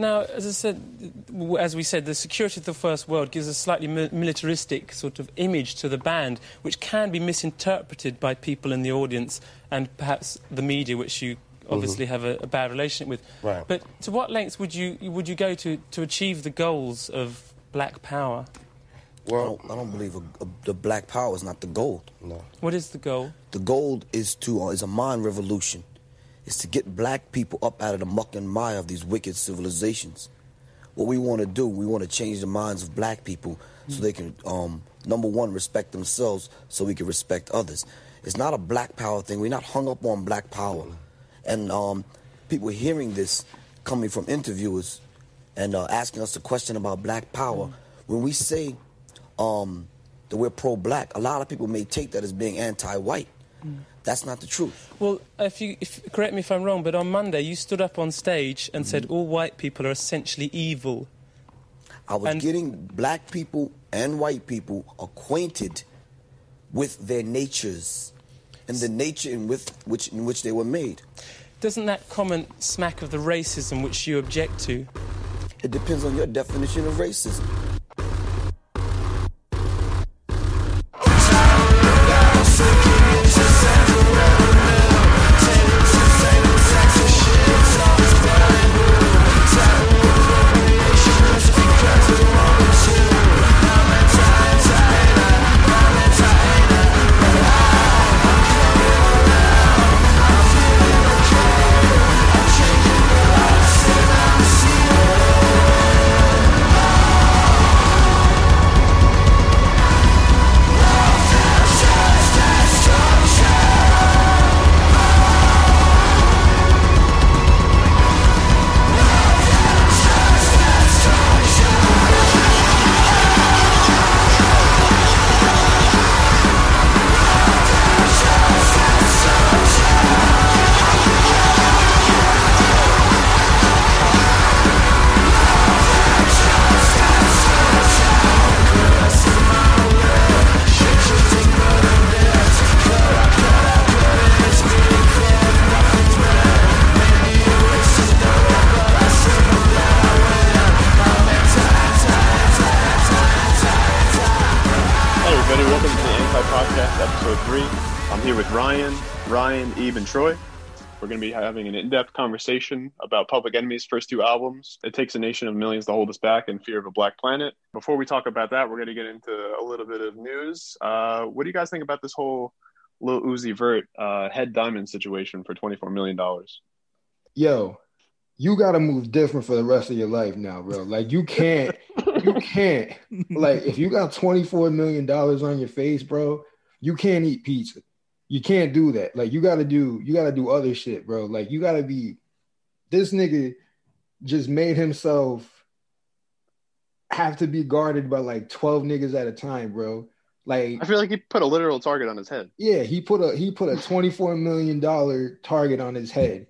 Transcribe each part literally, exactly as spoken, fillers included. Now, as I said, as we said, the security of the first world gives a slightly mi militaristic sort of image to the band, which can be misinterpreted by people in the audience and perhaps the media, which you obviously mm-hmm. have a, a bad relationship with. Right. But to what lengths would you would you go to to achieve the goals of Black Power? Well, I don't, I don't believe a, a, the Black Power is not the goal. No. What is the goal? The goal is to uh, is a mind revolution. Is to get black people up out of the muck and mire of these wicked civilizations. What we want to do, we want to change the minds of black people mm-hmm. so they can, um, number one, respect themselves so we can respect others. It's not a black power thing. We're not hung up on black power. And um, people hearing this coming from interviewers and uh, asking us a question about black power, mm-hmm. when we say um, that we're pro-black, a lot of people may take that as being anti-white. Mm. That's not the truth. Well, if you if, correct me if I'm wrong, but on Monday you stood up on stage and mm-hmm. said all white people are essentially evil. I was and getting black people and white people acquainted with their natures and the nature in with which in which they were made. Doesn't that comment smack of the racism which you object to? It depends on your definition of racism. Troy. We're going to be having an in-depth conversation about Public Enemy's first two albums, It Takes a Nation of Millions to Hold Us Back and Fear of a Black Planet. Before we talk about that, we're going to get into a little bit of news. Uh, what do you guys think about this whole Lil Uzi Vert uh, head diamond situation for twenty-four million dollars? Yo, you got to move different for the rest of your life now, bro. Like, you can't, you can't. Like, if you got twenty-four million dollars on your face, bro, you can't eat pizza. You can't do that. Like, you gotta do, you gotta do other shit, bro. Like, you gotta be. This nigga just made himself have to be guarded by like twelve niggas at a time, bro. Like, I feel like he put a literal target on his head. Yeah, he put a he put a twenty-four million dollar target on his head.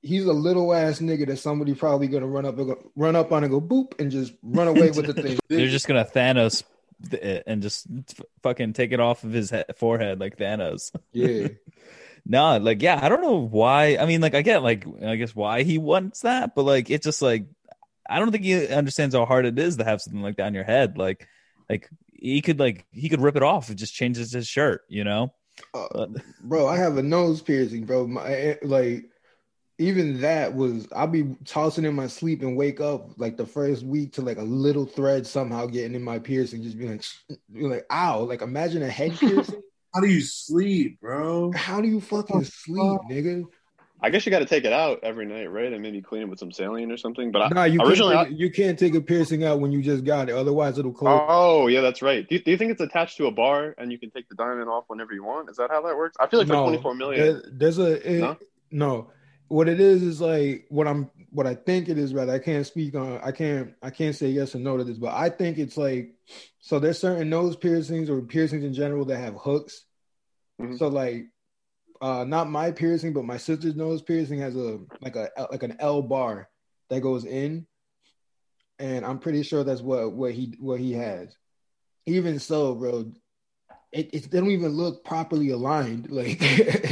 He's a little ass nigga that somebody probably gonna run up, go, run up on and go boop and just run away with the thing. You're just gonna Thanos. And just fucking take it off of his head, forehead like Thanos. Yeah. Nah, like, yeah, I don't know why. I mean, like, I get, like, I guess why he wants that, but, like, it's just, like, I don't think he understands how hard it is to have something like that on your head. Like, like he could, like, he could rip it off and just change his shirt, you know? Uh, bro, I have a nose piercing, bro. My, like, even that was, I'll be tossing in my sleep and wake up like the first week to like a little thread somehow getting in my piercing, just being like, being like, ow, like imagine a head piercing. How do you sleep, bro? How do you fucking sleep, nigga? I guess you got to take it out every night, right? And maybe clean it with some saline or something. But nah, I, you originally, can't, you can't take a piercing out when you just got it. Otherwise, it'll close. Oh, yeah, that's right. Do you, do you think it's attached to a bar and you can take the diamond off whenever you want? Is that how that works? I feel like for no, twenty-four million dollars. There, there's a, it, no. no. What it is is like what I'm, what I think it is. Rather, I can't speak on. I can't. I can't say yes or no to this, but I think it's like. So there's certain nose piercings or piercings in general that have hooks. Mm-hmm. So like, uh, not my piercing, but my sister's nose piercing has a like a like an L bar that goes in, and I'm pretty sure that's what what he what he has. Even so, bro, it, it they don't even look properly aligned. Like,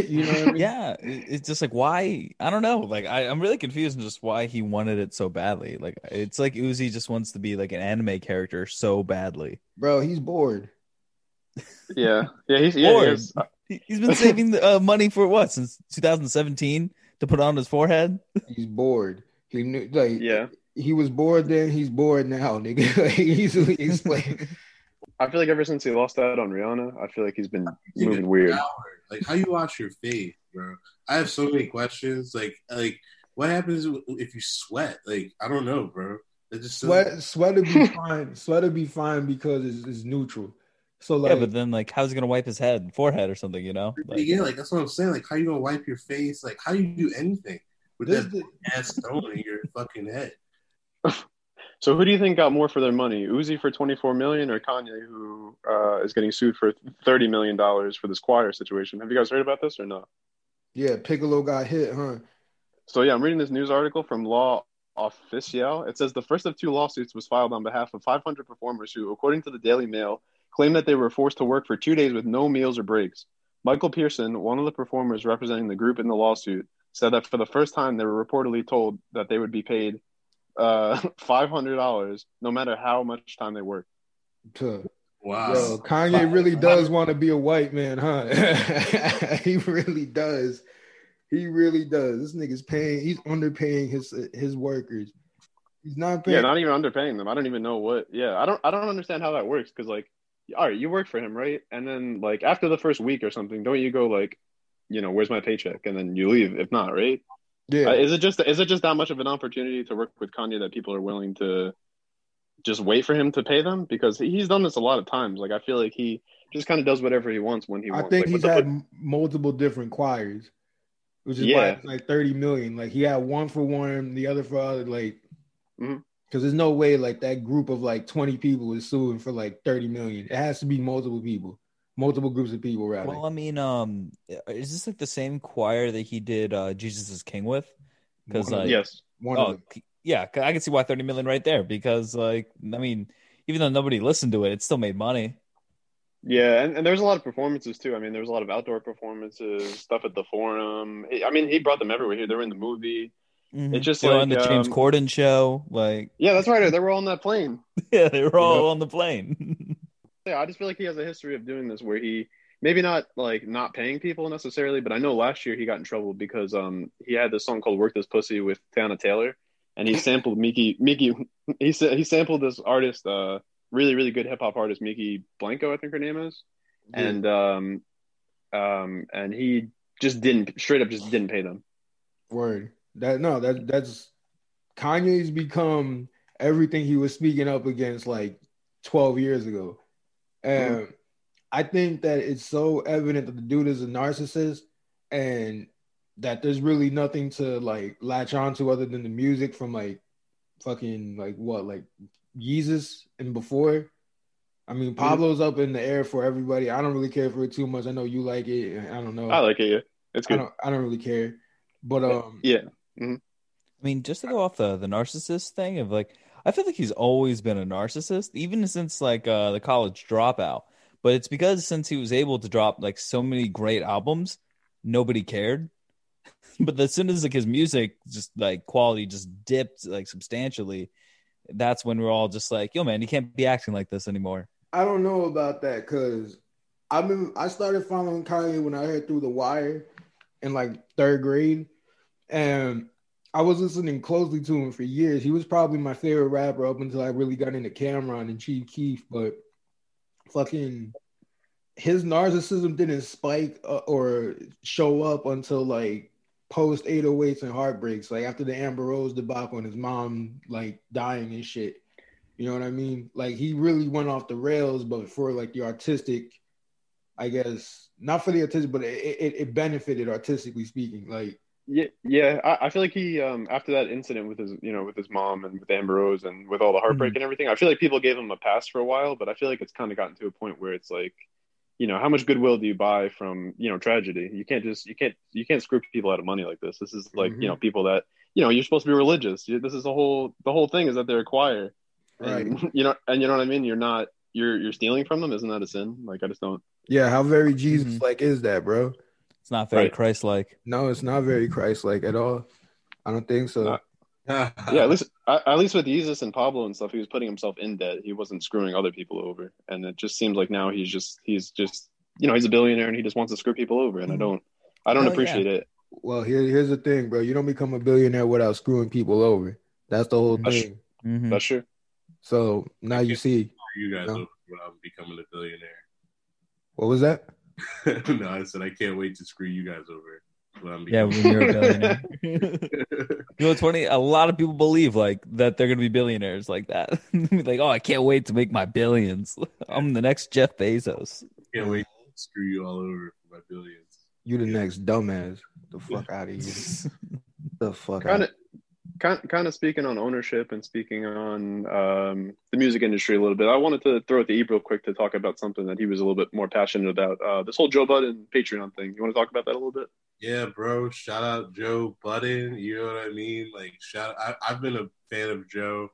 you know what I mean? Yeah, it's just like, why? I don't know. Like, I, I'm really confused on just why he wanted it so badly. Like, it's like Uzi just wants to be like an anime character so badly. Bro, he's bored. Yeah, yeah, he's yeah, bored. He's, he, he's been saving the, uh, money for what since two thousand seventeen to put on his forehead. He's bored. He knew, like, yeah. He was bored then. He's bored now, nigga. Like, easily explain. I feel like ever since he lost out on Rihanna, I feel like he's been he's moving been weird. Howard. Like, how you watch your face, bro? I have so many questions. Like, like what happens if you sweat? Like, I don't know, bro. It just sweat. Sweat would be fine. Sweat would be fine because it's, it's neutral. So like, yeah, but then like, how's he gonna wipe his head, forehead, or something? You know? Like, yeah, like that's what I'm saying. Like, how you gonna wipe your face? Like, how do you do anything with this that ass stone in your fucking head? So who do you think got more for their money? Uzi for twenty-four million dollars or Kanye, who uh, is getting sued for thirty million dollars for this choir situation? Have you guys heard about this or not? Yeah, Piccolo got hit, huh? So yeah, I'm reading this news article from Law Official. It says the first of two lawsuits was filed on behalf of five hundred performers who, according to the Daily Mail, claimed that they were forced to work for two days with no meals or breaks. Michael Pearson, one of the performers representing the group in the lawsuit, said that for the first time they were reportedly told that they would be paid Uh, five hundred dollars, no matter how much time they work. Wow, yo, Kanye really does want to be a white man, huh? He really does. He really does. This nigga's paying. He's underpaying his his workers. He's not paying. Yeah, not even underpaying them. I don't even know what. Yeah, I don't. I don't understand how that works. Because like, all right, you work for him, right? And then like after the first week or something, don't you go like, you know, where's my paycheck? And then you leave if not, right? Yeah, uh, is it just is it just that much of an opportunity to work with Kanye that people are willing to just wait for him to pay them? Because he's done this a lot of times. Like I feel like he just kind of does whatever he wants when he I wants. I think like, he's had fuck? multiple different choirs, which is yeah. why it's like thirty million. Like he had one for one, the other for other. Like because mm-hmm. there's no way like that group of like twenty people is suing for like thirty million. It has to be multiple people. Multiple groups of people rapping. Well, I mean, um, is this like the same choir that he did uh, Jesus is King with? Because like, yes, one oh, of them. Yeah, I can see why thirty million right there. Because like, I mean, even though nobody listened to it, it still made money. Yeah, and, and there's a lot of performances too. I mean, there was a lot of outdoor performances, stuff at the Forum. I mean, he brought them everywhere. Here, they were in the movie. Mm-hmm. It's just they like on the James um, Corden show. Like, yeah, that's right. They were all on that plane. Yeah, they were all you know? on the plane. I just feel like he has a history of doing this where he maybe not like not paying people necessarily, but I know last year he got in trouble because um he had this song called Work This Pussy with Tiana Taylor, and he sampled Mickey Mickey he he sampled this artist uh really really good hip hop artist Mickey Blanco, I think her name is. Yeah. And um um and he just didn't straight up just didn't pay them. Word. That no, that that's Kanye's become everything he was speaking up against like twelve years ago. And um, mm-hmm. I think that it's so evident that the dude is a narcissist and that there's really nothing to like latch onto other than the music from like fucking like what, like Yeezus and before. I mean, Pablo's mm-hmm. up in the air for everybody. I don't really care for it too much. I know you like it. I don't know. I like it. Yeah. It's good. I don't, I don't really care. But, um, yeah. Mm-hmm. I mean, just to go off the, the narcissist thing of like, I feel like he's always been a narcissist, even since like uh, the college dropout. But it's because since he was able to drop like so many great albums, nobody cared. But as soon as like his music just like quality just dipped like substantially, that's when we're all just like, "Yo, man, you can't be acting like this anymore." I don't know about that because I mean, I started following Kanye when I heard Through the Wire in like third grade, and I was listening closely to him for years. He was probably my favorite rapper up until I really got into Cameron and Chief Keef, but fucking his narcissism didn't spike uh, or show up until like post eight oh eights and heartbreaks, like after the Amber Rose debacle and his mom like dying and shit. You know what I mean? Like he really went off the rails, but for like the artistic, I guess, not for the artistic, but it, it, it benefited artistically speaking. Like, Yeah, yeah. I, I feel like he um, after that incident with his, you know, with his mom and with Amber Rose and with all the heartbreak mm-hmm. and everything, I feel like people gave him a pass for a while. But I feel like it's kind of gotten to a point where it's like, you know, how much goodwill do you buy from, you know, tragedy? You can't just you can't you can't screw people out of money like this. This is like mm-hmm. you know, people that, you know, you're supposed to be religious. You, this is the whole the whole thing is that they're a choir, right? And, you know, and you know what I mean. You're not you're you're stealing from them. Isn't that a sin? Like I just don't. Yeah, how very Jesus-like mm-hmm. is that, bro? It's not very right. Christ-like. No, it's not very Christ-like at all. I don't think so. Not- yeah, at least at least with Jesus and Pablo and stuff, he was putting himself in debt. He wasn't screwing other people over, and it just seems like now he's just he's just you know he's a billionaire and he just wants to screw people over, and I don't I don't oh, appreciate yeah. it. Well, here here's the thing, bro. You don't become a billionaire without screwing people over. That's the whole That's thing. True. Mm-hmm. That's true. So now you see you guys no? without becoming a billionaire. What was that? No, I said I can't wait to screw you guys over. Yeah, when you're a billionaire. You know, it's funny. A lot of people believe like that they're gonna be billionaires like that. Like, oh, I can't wait to make my billions. I'm the next Jeff Bezos. Can't wait to screw you all over for my billions. You the yeah. next dumbass. The fuck out of here. The fuck. Kind of, kind, kind of speaking on ownership and speaking on um, the music industry a little bit. I wanted to throw it to Eve real quick to talk about something that he was a little bit more passionate about. Uh, this whole Joe Budden Patreon thing. You want to talk about that a little bit? Yeah, bro. Shout out Joe Budden. You know what I mean? Like, shout. I, I've been a fan of Joe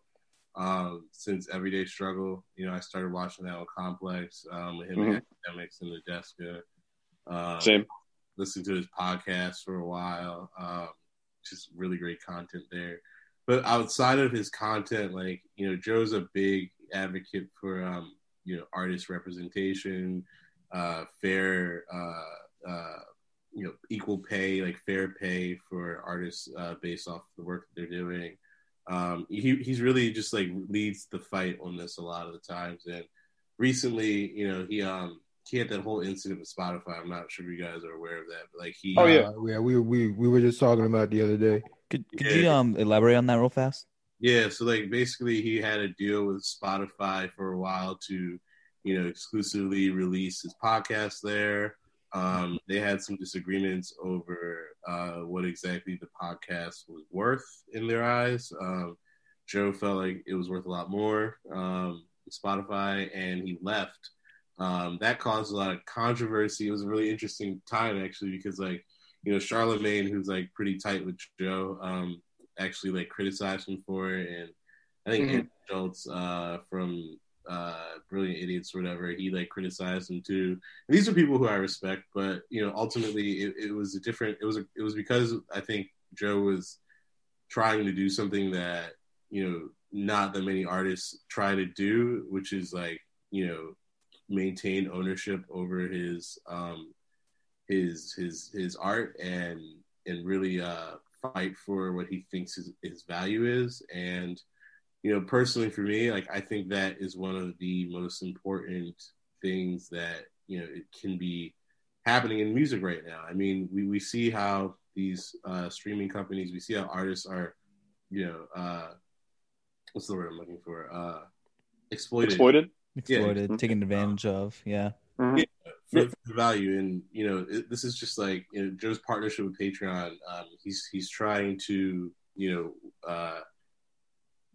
um, since Everyday Struggle. You know, I started watching that with Complex, um, with him mm-hmm. and Academics and the Deska. Um, Same. Listened to his podcast for a while. Um, just really great content there. But outside of his content, like, you know, Joe's a big advocate for, um, you know, artist representation, uh, fair. Uh, uh, you know, equal pay, like fair pay for artists uh, based off the work that they're doing. Um, he he's really just like leads the fight on this a lot of the times. And recently, you know, he um he had that whole incident with Spotify. I'm not sure if you guys are aware of that, but like he. Oh yeah, uh, yeah. We we we were just talking about it the other day. Could could yeah. you um elaborate on that real fast? Yeah. So like basically, he had a deal with Spotify for a while to, you know, exclusively release his podcast there. Um, they had some disagreements over uh, what exactly the podcast was worth in their eyes. Um, Joe felt like it was worth a lot more um, Spotify, and he left. Um, that caused a lot of controversy. It was a really interesting time, actually, because, like, you know, Charlamagne, who's, like, pretty tight with Joe, um, actually, like, criticized him for it. And I think mm-hmm. Andrew Schultz uh, from... uh Brilliant Idiots or whatever, he like criticized them too. And these are people who I respect, but you know, ultimately it, it was a different it was a, it was because I think Joe was trying to do something that, you know, not that many artists try to do, which is like, you know, maintain ownership over his um his his his art and and really uh fight for what he thinks his, his value is. And you know, personally for me, like, I think that is one of the most important things that, you know, it can be happening in music right now. I mean, we, we see how these uh, streaming companies, we see how artists are, you know, uh, what's the word I'm looking for? Uh, exploited. Exploited? Exploited, yeah. Taken advantage um, of, yeah. yeah for, for the value. And, you know, it, this is just like, you know, Joe's partnership with Patreon. Um, he's, he's trying to, you know, uh,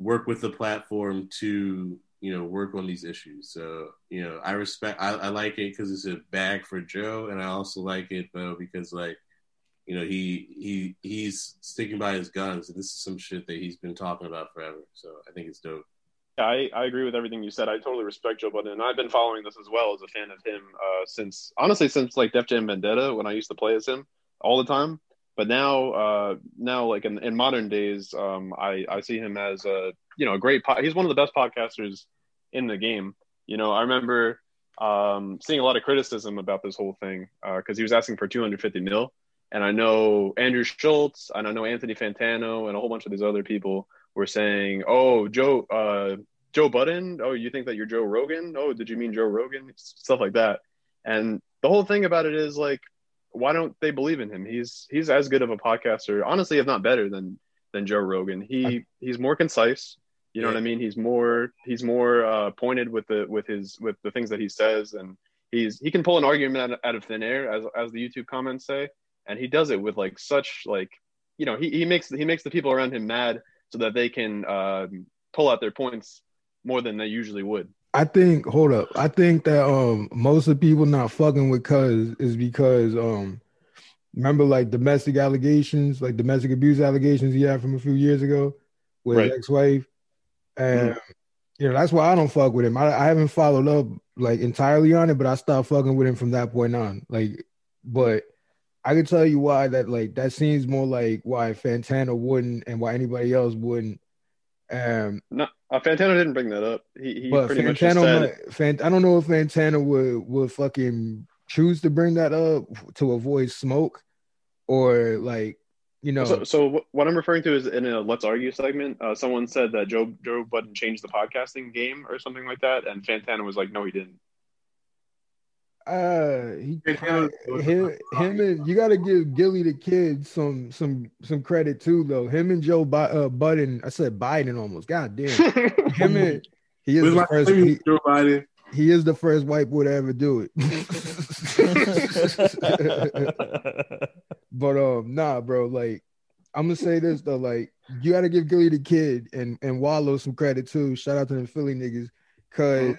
work with the platform to, you know, work on these issues. So, you know, I respect, I, I like it because it's a bag for Joe. And I also like it though, because like, you know, he, he, he's sticking by his guns, and this is some shit that he's been talking about forever. So I think it's dope. I, I agree with everything you said. I totally respect Joe Budden, and I've been following this as well as a fan of him uh, since, honestly, since like Def Jam Vendetta, when I used to play as him all the time. But now, uh, now, like in, in modern days, um, I, I see him as a, you know, a great po- – he's one of the best podcasters in the game. You know, I remember um, seeing a lot of criticism about this whole thing because uh, he was asking for two hundred fifty mil. And I know Andrew Schultz, and I know Anthony Fantano, and a whole bunch of these other people were saying, oh, Joe uh, Joe Budden, oh, you think that you're Joe Rogan? Oh, did you mean Joe Rogan? Stuff like that. And the whole thing about it is like, why don't they believe in him? He's he's as good of a podcaster, honestly, if not better than than Joe Rogan. He he's more concise. You know yeah. what I mean? He's more he's more uh, pointed with the with his with the things that he says, and he's he can pull an argument out, out of thin air, as as the YouTube comments say, and he does it with like such like you know he, he makes he makes the people around him mad so that they can uh, pull out their points more than they usually would. I think, hold up. I think that um, most of the people not fucking with Cuz is because, um, remember, like, domestic allegations, like domestic abuse allegations he had from a few years ago with right. his ex-wife. And, mm-hmm. you know, that's why I don't fuck with him. I, I haven't followed up like entirely on it, but I stopped fucking with him from that point on. Like, but I can tell you why that like that seems more like why Fantano wouldn't and why anybody else wouldn't. Um, no, uh, Fantano didn't bring that up. He, he but pretty Fantano much just said. Fant- I don't know if Fantano would would fucking choose to bring that up to avoid smoke or like. You know, so, so what I'm referring to is in a Let's Argue segment, uh, someone said that Joe Joe Budden changed the podcasting game or something like that, and Fantano was like, "No, he didn't." Uh, he, he him, him and you got to give Gillie the Kid some some some credit too, though. Him and Joe uh, Budden, I said Biden almost. God damn, him and he is the first. He, Joe Biden. He is the first white boy to ever do it. But um, nah, bro. Like, I'm gonna say this though. Like, you gotta give Gillie the Kid and, and Wallow some credit too. Shout out to them Philly niggas, cause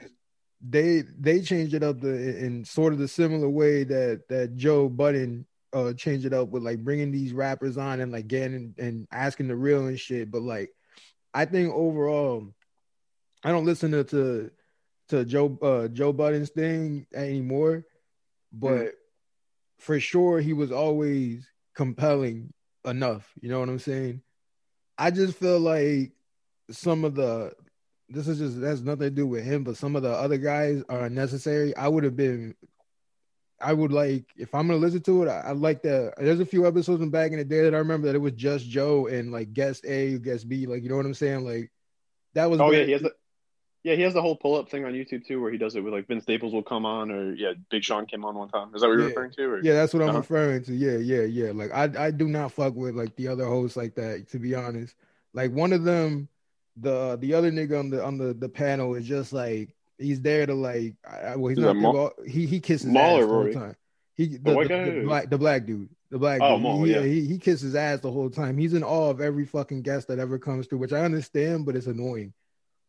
they they changed it up the, in sort of the similar way that that Joe Budden uh changed it up with like bringing these rappers on and like getting and asking the real and shit. But like, I think overall, I don't listen to to, to Joe uh, Joe Budden's thing anymore, but. Mm. For sure, he was always compelling enough. You know what I'm saying? I just feel like some of the, this is just, that's nothing to do with him, but some of the other guys are unnecessary. I would have been, I would like, if I'm going to listen to it, I, I like that. There's a few episodes from back in the day that I remember that it was just Joe and like guest A, guest B, like, you know what I'm saying? Like, that was. Oh, yeah, he has the, yeah, he has the whole pull-up thing on YouTube, too, where he does it with, like, Vince Staples will come on, or, yeah, Big Sean came on one time. Is that what you're yeah. referring to? Or? Yeah, that's what I'm uh-huh. referring to. Yeah, yeah, yeah. Like, I I do not fuck with, like, the other hosts like that, to be honest. Like, one of them, the the other nigga on the on the, the panel is just, like, he's there to, like, I, well, he's is not Ma- all, he, he kisses Ma ass the whole time. He, the, the, the, the, black, the black dude. The black oh, dude. Ma, he, yeah, he, he kisses his ass the whole time. He's in awe of every fucking guest that ever comes through, which I understand, but it's annoying.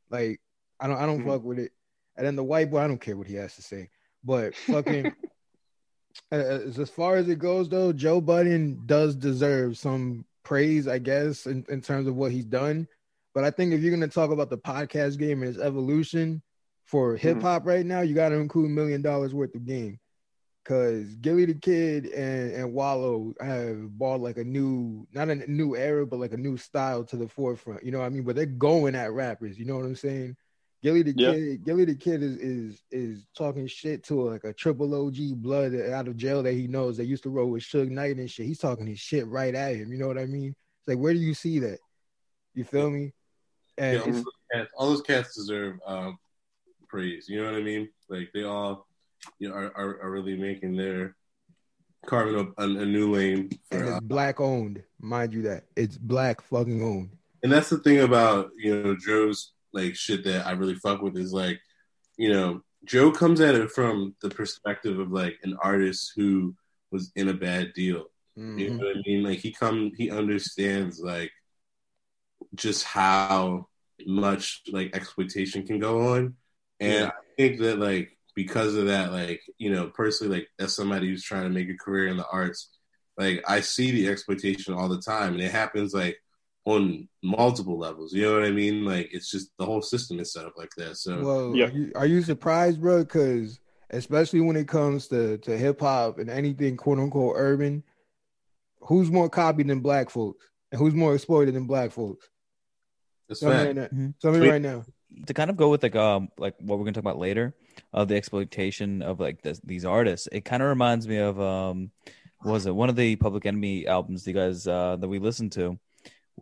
Like, I don't I don't mm-hmm. fuck with it. And then the white boy, I don't care what he has to say. But fucking, as, as far as it goes, though, Joe Budden does deserve some praise, I guess, in, in terms of what he's done. But I think if you're going to talk about the podcast game and its evolution for hip-hop mm-hmm. right now, you got to include a million dollars worth of game. Because Gillie the Kid and, and Wallow have brought like a new, not a new era, but like a new style to the forefront. You know what I mean? But they're going at rappers. You know what I'm saying? Gillie the yeah. Kid, Gillie the Kid is is is talking shit to like a triple O G blood out of jail that he knows that used to roll with Suge Knight and shit. He's talking his shit right at him. You know what I mean? It's like, where do you see that? You feel me? And yeah, all, those cats, all those cats deserve um, praise. You know what I mean? Like they all, you know, are, are are really making their carving up a, a new lane. For, and it's uh, black owned, mind you that it's black fucking owned. And that's the thing about you know Joe's. Like shit that I really fuck with is like, you know, Joe comes at it from the perspective of like an artist who was in a bad deal. Mm-hmm. You know what I mean? Like he come, he understands like just how much like exploitation can go on, and yeah. I think that like because of that, like you know, personally, like as somebody who's trying to make a career in the arts, like I see the exploitation all the time, and it happens like. On multiple levels, you know what I mean? Like it's just the whole system is set up like that. So, well, yeah. are, you, are you surprised, bro? Because especially when it comes to to hip hop and anything quote unquote urban, who's more copied than black folks, and who's more exploited than black folks? That's right. Mm-hmm. Tell me right now. To kind of go with like um like what we're gonna talk about later of the exploitation of like this, these artists, it kind of reminds me of um what was it one of the Public Enemy albums you guys uh, that we listened to.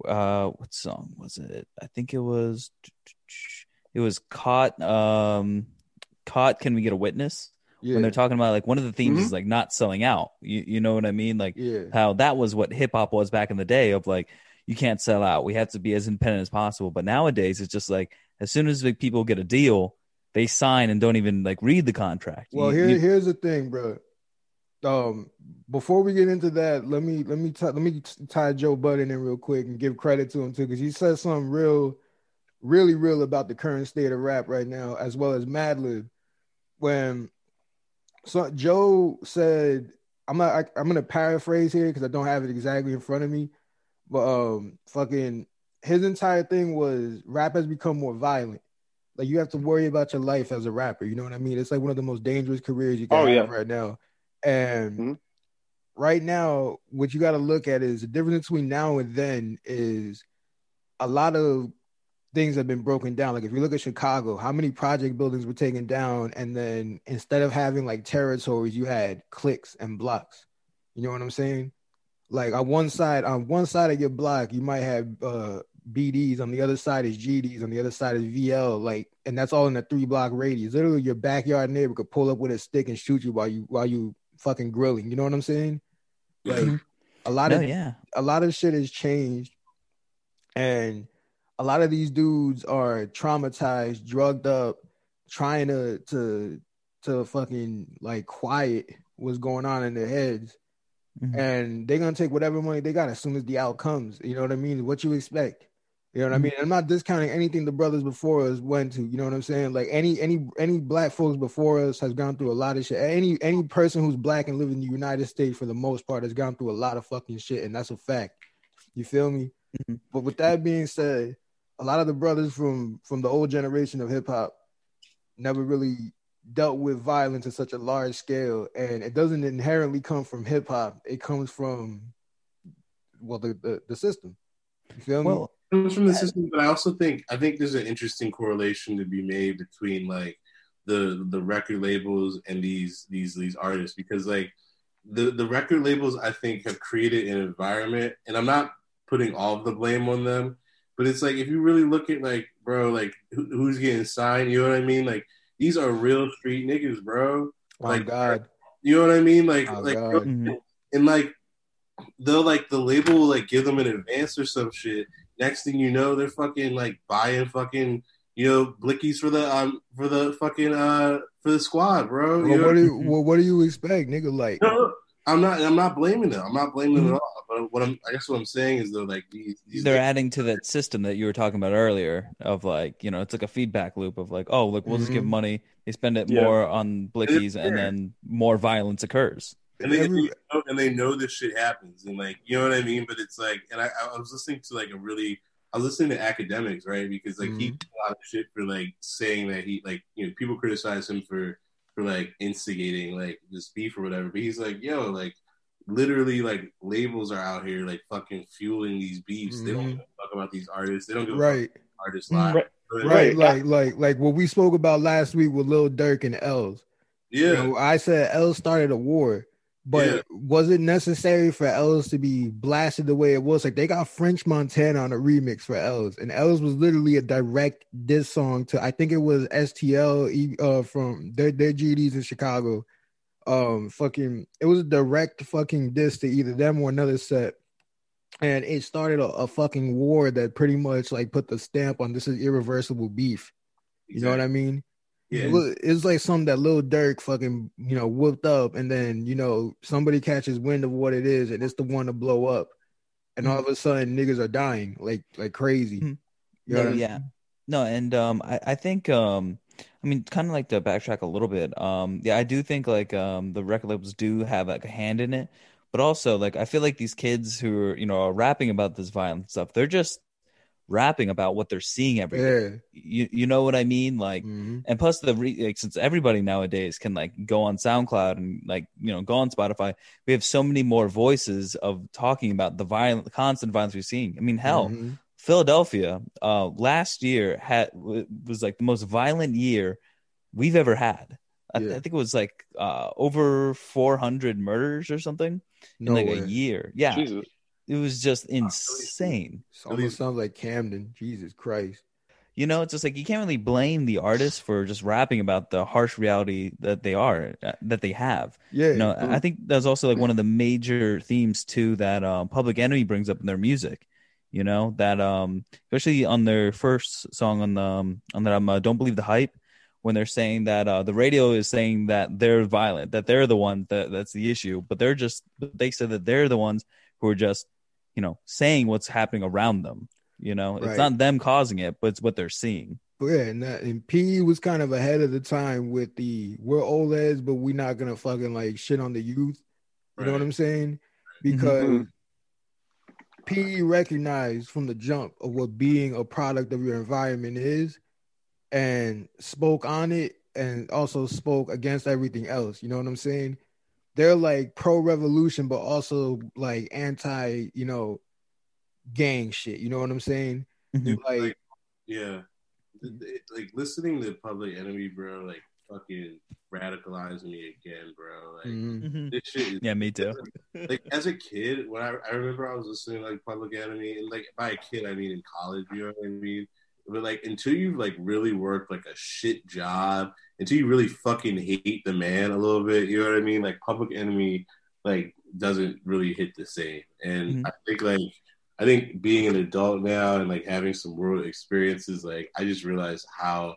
Uh, what song was it? I think it was it was Caught. Um, Caught. Can We Get a Witness? Yeah. When they're talking about like one of the themes mm-hmm. is like not selling out. You you know what I mean? Like yeah. how that was what hip hop was back in the day of like you can't sell out. We have to be as independent as possible. But nowadays it's just like as soon as like, people get a deal, they sign and don't even like read the contract. Well, you, here you, here's the thing, bro. Um, before we get into that, let me let me t- let me tie Joe Budden in real quick and give credit to him too, because he said something real, really real about the current state of rap right now, as well as Madlib. When so Joe said, "I'm not, I, I'm gonna paraphrase here because I don't have it exactly in front of me," but um, fucking his entire thing was rap has become more violent. Like, you have to worry about your life as a rapper. You know what I mean? It's like one of the most dangerous careers you can oh, have yeah. right now. And mm-hmm. right now, what you got to look at is the difference between now and then is a lot of things have been broken down. Like, if you look at Chicago, how many project buildings were taken down? And then instead of having like territories, you had cliques and blocks. You know what I'm saying? Like, on one side, on one side of your block, you might have uh, B Ds. On the other side is G Ds. On the other side is V L. Like, and that's all in a three block radius. Literally, your backyard neighbor could pull up with a stick and shoot you while you while you fucking grilling. You know what I'm saying? Like, a lot of no, yeah. a lot of shit has changed, and a lot of these dudes are traumatized, drugged up, trying to to to fucking like quiet what's going on in their heads. Mm-hmm. And they're going to take whatever money they got as soon as the out comes. You know what I mean? What you expect. You know what mm-hmm. I mean? I'm not discounting anything the brothers before us went to. You know what I'm saying? Like, any any any black folks before us has gone through a lot of shit. Any any person who's black and live in the United States for the most part has gone through a lot of fucking shit. And that's a fact. You feel me? Mm-hmm. But with that being said, a lot of the brothers from, from the old generation of hip hop never really dealt with violence in such a large scale, and it doesn't inherently come from hip hop. It comes from, well, the, the, the system. You feel well, me? It comes from the system, but I also think I think there's an interesting correlation to be made between like the the record labels and these these these artists, because like the the record labels I think have created an environment, and I'm not putting all of the blame on them, but it's like, if you really look at like, bro, like who, who's getting signed, you know what I mean, like. These are real street niggas, bro. Like, oh, God. You know what I mean? Like, oh, like, bro, mm-hmm. and like, they'll like the label will like give them an advance or some shit. Next thing you know, they're fucking like buying fucking, you know, blickies for the um for the fucking uh for the squad, bro. Well, what do you, well, what do you expect, nigga? Like, no, I'm not I'm not blaming them. I'm not blaming mm-hmm. them at all. But what I'm I guess what I'm saying is though, like these, these they're like, adding to that system that you were talking about earlier of like, you know, it's like a feedback loop of like, oh look, we'll mm-hmm. just give money. They spend it yeah. more on blickies, and, and then more violence occurs. And they, Every- they know, and they know this shit happens, and like, you know what I mean? But it's like, and I, I was listening to like a really I was listening to Academics, right? Because like mm-hmm. he did a lot of shit for like saying that he like, you know, people criticize him for like instigating like this beef or whatever, but he's like, yo, like literally like labels are out here like fucking fueling these beefs. Mm-hmm. They don't give a fuck about these artists. They don't give right. a fuck about artists live. Right. Right. right. Like like like what we spoke about last week with Lil Durk and L's. Yeah. You know, I said L started a war, but yeah. was it necessary for L's to be blasted the way it was? Like, they got French Montana on a remix for L's, and L's was literally a direct diss song to, I think it was S T L uh, from their, their G Ds in Chicago. Um, fucking, it was a direct fucking diss to either them or another set. And it started a, a fucking war that pretty much like put the stamp on, this is irreversible beef. You exactly. know what I mean? Yeah. It's like something that Lil Durk fucking, you know, whooped up, and then, you know, somebody catches wind of what it is, and it's the one to blow up, and all of a sudden niggas are dying like like crazy. You know no, yeah, mean? no, and um, I I think um, I mean, kind of like to backtrack a little bit. Um, yeah, I do think like um, the record labels do have like a hand in it, but also like I feel like these kids who are, you know, are rapping about this violent stuff, they're just rapping about what they're seeing every day. Yeah. You you know what I mean? Like, mm-hmm. and plus the re- like, since everybody nowadays can like go on SoundCloud and like, you know, go on Spotify, we have so many more voices of talking about the violent, the constant violence we're seeing. I mean, hell, mm-hmm. Philadelphia uh, last year had was like the most violent year we've ever had. I, yeah. I think it was like uh, over four hundred murders or something no in like way. a year. Yeah. Jesus. It was just insane. It almost sounds like Camden. Jesus Christ. You know, it's just like you can't really blame the artists for just rapping about the harsh reality that they are, that they have. Yeah. You know, cool. I think that's also like one of the major themes too that um, Public Enemy brings up in their music. You know, that um, especially on their first song on the um, on that um, uh, Don't Believe the Hype, when they're saying that uh, the radio is saying that they're violent, that they're the one that that's the issue, but they're just they said that they're the ones who are just, you know, saying what's happening around them. You know, right. It's not them causing it, but it's what they're seeing. Yeah, and, that, and P E was kind of ahead of the time with the, we're old heads, but we're not gonna fucking like shit on the youth. You right. know what I'm saying? Because mm-hmm. P E recognized from the jump of what being a product of your environment is, and spoke on it and also spoke against everything else. You know what I'm saying? They're like pro-revolution, but also like anti, you know, gang shit. You know what I'm saying? Dude, like, like, yeah. Like, listening to Public Enemy, bro, like, fucking radicalized me again, bro. Like, mm-hmm. this shit is... Yeah, me too. Like, like, as a kid, when I, I remember I was listening to, like, Public Enemy, and, like, by a kid, I mean in college, you know what I mean? But, like, until you've, like, really worked, like, a shit job, until you really fucking hate the man a little bit, you know what I mean? Like, Public Enemy, like, doesn't really hit the same. And mm-hmm. I think, like... I think being an adult now and like having some world experiences, like I just realized how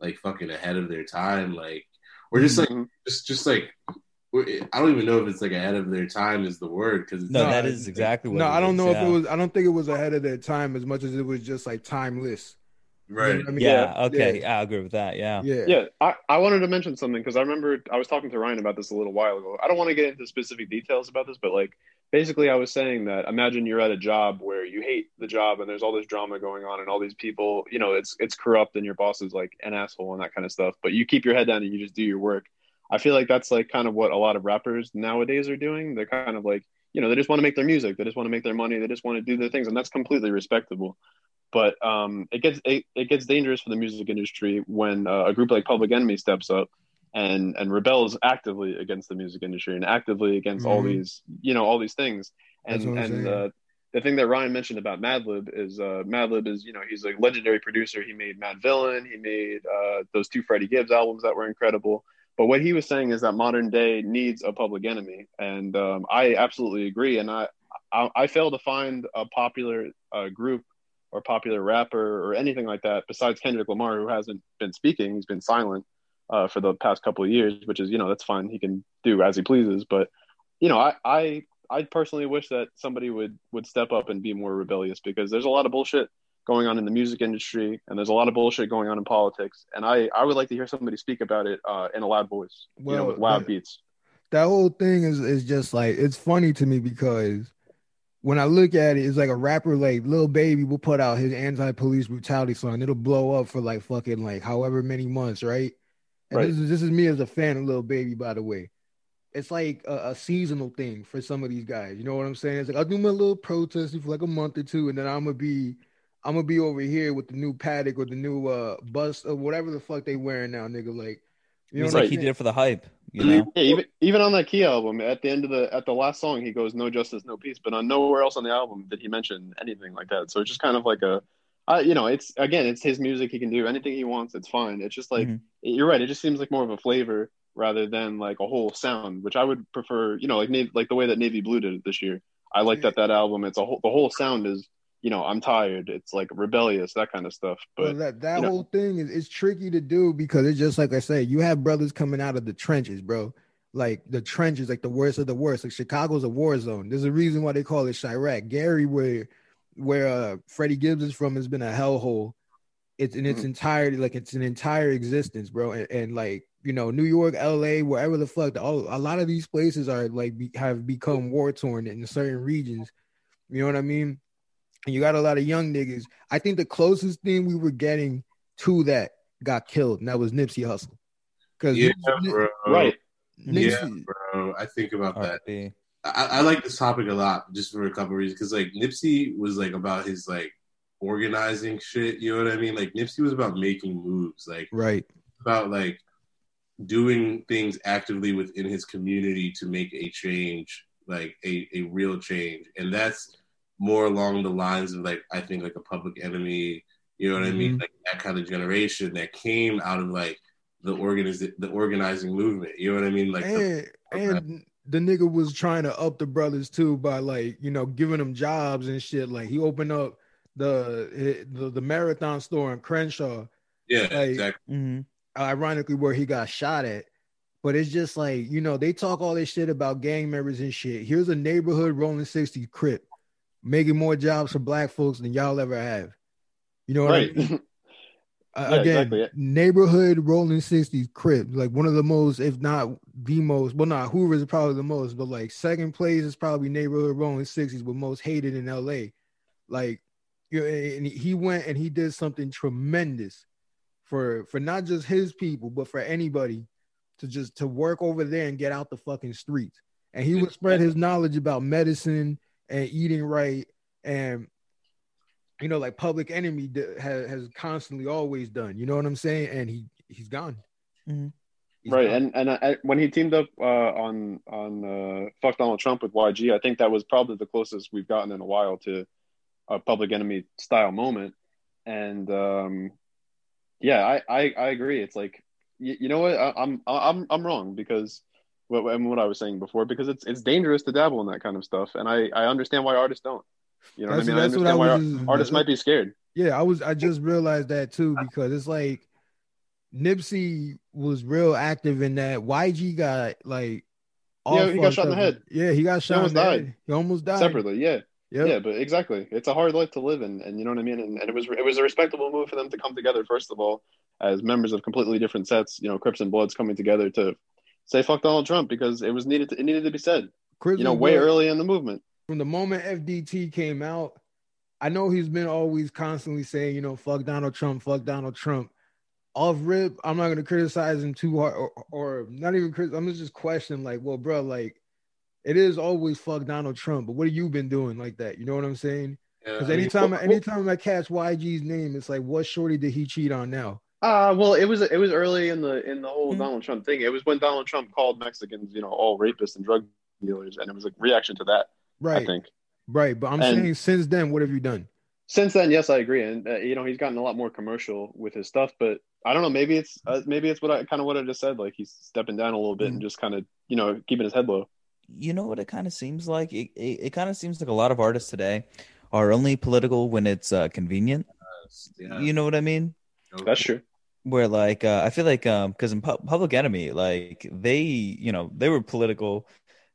like fucking ahead of their time, like, or just like, just, just like, I don't even know if it's like ahead of their time is the word. Cause it's no, not, that is exactly what no, it I don't is, know yeah. if it was, I don't think it was ahead of their time as much as it was just like timeless. Right. You know I mean? Yeah. yeah. Okay. Yeah. I agree with that. Yeah. Yeah. yeah I, I wanted to mention something because I remember I was talking to Ryan about this a little while ago. I don't want to get into specific details about this, but like, basically, I was saying that imagine you're at a job where you hate the job and there's all this drama going on and all these people, you know, it's it's corrupt and your boss is like an asshole and that kind of stuff. But you keep your head down and you just do your work. I feel like that's like kind of what a lot of rappers nowadays are doing. They're kind of like, you know, they just want to make their music. They just want to make their money. They just want to do their things. And that's completely respectable. But um, it gets it, it gets dangerous for the music industry when uh, a group like Public Enemy steps up. And and rebels actively against the music industry and actively against mm-hmm. all these, you know, all these things. And and uh, the thing that Ryan mentioned about Madlib is uh, Madlib is, you know, he's a legendary producer. He made Mad Villain. He made uh, those two Freddie Gibbs albums that were incredible. But what he was saying is that modern day needs a Public Enemy. And um, I absolutely agree. And I, I, I fail to find a popular uh, group or popular rapper or anything like that besides Kendrick Lamar, who hasn't been speaking. He's been silent. Uh, for the past couple of years, which is, you know, that's fine. He can do as he pleases. But, you know, I, I, I personally wish that somebody would, would step up and be more rebellious because there's a lot of bullshit going on in the music industry and there's a lot of bullshit going on in politics. And I, I would like to hear somebody speak about it uh, in a loud voice, well, you know, with loud that, beats. That whole thing is, is just like, it's funny to me because when I look at it, it's like a rapper like Lil Baby will put out his anti-police brutality song. It'll blow up for like fucking like however many months, right? And right. this, is, this is me as a fan of Lil Baby, by the way. It's like a, a seasonal thing for some of these guys. You know what I'm saying? It's like I'll do my little protesting for like a month or two, and then I'm gonna be, I'm gonna be over here with the new paddock or the new uh bust or whatever the fuck they wearing now, nigga. Like, you know, it's like he did it for the hype. You know? Yeah, even even on that Key album, at the end of the at the last song, he goes "No Justice, No Peace," but on nowhere else on the album did he mention anything like that. So it's just kind of like a. Uh, you know, it's again, it's his music. He can do anything he wants. It's fine. It's just like mm-hmm. you're right. It just seems like more of a flavor rather than like a whole sound, which I would prefer. You know, like like the way that Navy Blue did it this year. I like yeah. that that album. It's a whole the whole sound is you know I'm tired. It's like rebellious, that kind of stuff. But well, that that you know, whole thing is it's tricky to do because it's just like I say, you have brothers coming out of the trenches, bro. Like the trenches, like the worst of the worst. Like Chicago's a war zone. There's a reason why they call it Chirac. Gary where. where uh, Freddie Gibbs is from has been a hellhole. It's in its mm-hmm. entirety, like it's an entire existence, bro. And, and like, you know, New York, L A, wherever the fuck, all, a lot of these places are like, be, have become war torn in certain regions. You know what I mean? And you got a lot of young niggas. I think the closest thing we were getting to that got killed. And that was Nipsey Hussle. Cause yeah, Nipsey, bro. Right. Nipsey, yeah, bro. I think about that. Yeah. I, I like this topic a lot just for a couple of reasons because like Nipsey was like about his like organizing shit, you know what I mean? Like Nipsey was about making moves, like right about like doing things actively within his community to make a change, like a, a real change. And that's more along the lines of like I think like a Public Enemy, you know what mm-hmm. I mean? Like that kind of generation that came out of like the organiz the organizing movement, you know what I mean? Like and, the, and- the nigga was trying to up the brothers too by like, you know, giving them jobs and shit. Like he opened up the the, the marathon store in Crenshaw. Yeah, like, exactly. Mm-hmm. Ironically, where he got shot at. But it's just like, you know, they talk all this shit about gang members and shit. Here's a neighborhood Rolling sixty Crip making more jobs for black folks than y'all ever have. You know what right. I mean? Uh, yeah, again, exactly. Neighborhood Rolling sixty Crip, like one of the most, if not the most, well, not Hoover is probably the most, but like second place is probably neighborhood Rolling sixties, but most hated in L A. Like, you know, and he went and he did something tremendous for for not just his people, but for anybody to just to work over there and get out the fucking streets. And he would spread his knowledge about medicine and eating right. And, you know, like Public Enemy has, has constantly always done, you know what I'm saying? And he, he's gone. Mm-hmm. He's right. Gone. And, and I, when he teamed up uh, on, on uh, Fuck Donald Trump with Y G, I think that was probably the closest we've gotten in a while to a Public Enemy style moment. And um, yeah, I, I, I agree. It's like, you, you know what? I, I'm, I'm, I'm wrong because what, and what I was saying before, because it's, it's dangerous to dabble in that kind of stuff. And I, I understand why artists don't. You know that's, what I mean? That's I understand what I was, why artists might be scared. Yeah, I was. I just realized that too, because it's like Nipsey was real active in that. Y G got like, all yeah, he got shot in the head. Yeah, he got shot. He almost in the died. Head. He almost died separately. Yeah, yep. yeah, but exactly. It's a hard life to live in, and you know what I mean. And, and it was it was a respectable move for them to come together. First of all, as members of completely different sets, you know, Crips and Bloods coming together to say "fuck Donald Trump" because it was needed. To, it needed to be said. Crips you know, way Bloods. Early in the movement. From the moment F D T came out, I know he's been always constantly saying, you know, fuck Donald Trump, fuck Donald Trump. Off rip, I'm not going to criticize him too hard or, or not even criticize. I'm just questioning like, well, bro, like it is always fuck Donald Trump. But what have you been doing like that? You know what I'm saying? Because yeah, anytime, I mean, anytime I catch Y G's name, it's like, what shorty did he cheat on now? Uh, well, it was it was early in the in the whole mm-hmm. Donald Trump thing. It was when Donald Trump called Mexicans, you know, all rapists and drug dealers. And it was a reaction to that. Right, I think. Right, but I'm and saying since then, what have you done? Since then, yes, I agree, and uh, you know he's gotten a lot more commercial with his stuff. But I don't know, maybe it's uh, maybe it's what I kind of what I just said. Like he's stepping down a little bit mm. and just kind of you know keeping his head low. You know what it kind of seems like? It it, it kind of seems like a lot of artists today are only political when it's uh, convenient. Yeah. You know what I mean? That's true. Where like uh, I feel like because um, in pu- Public Enemy, like they you know they were political.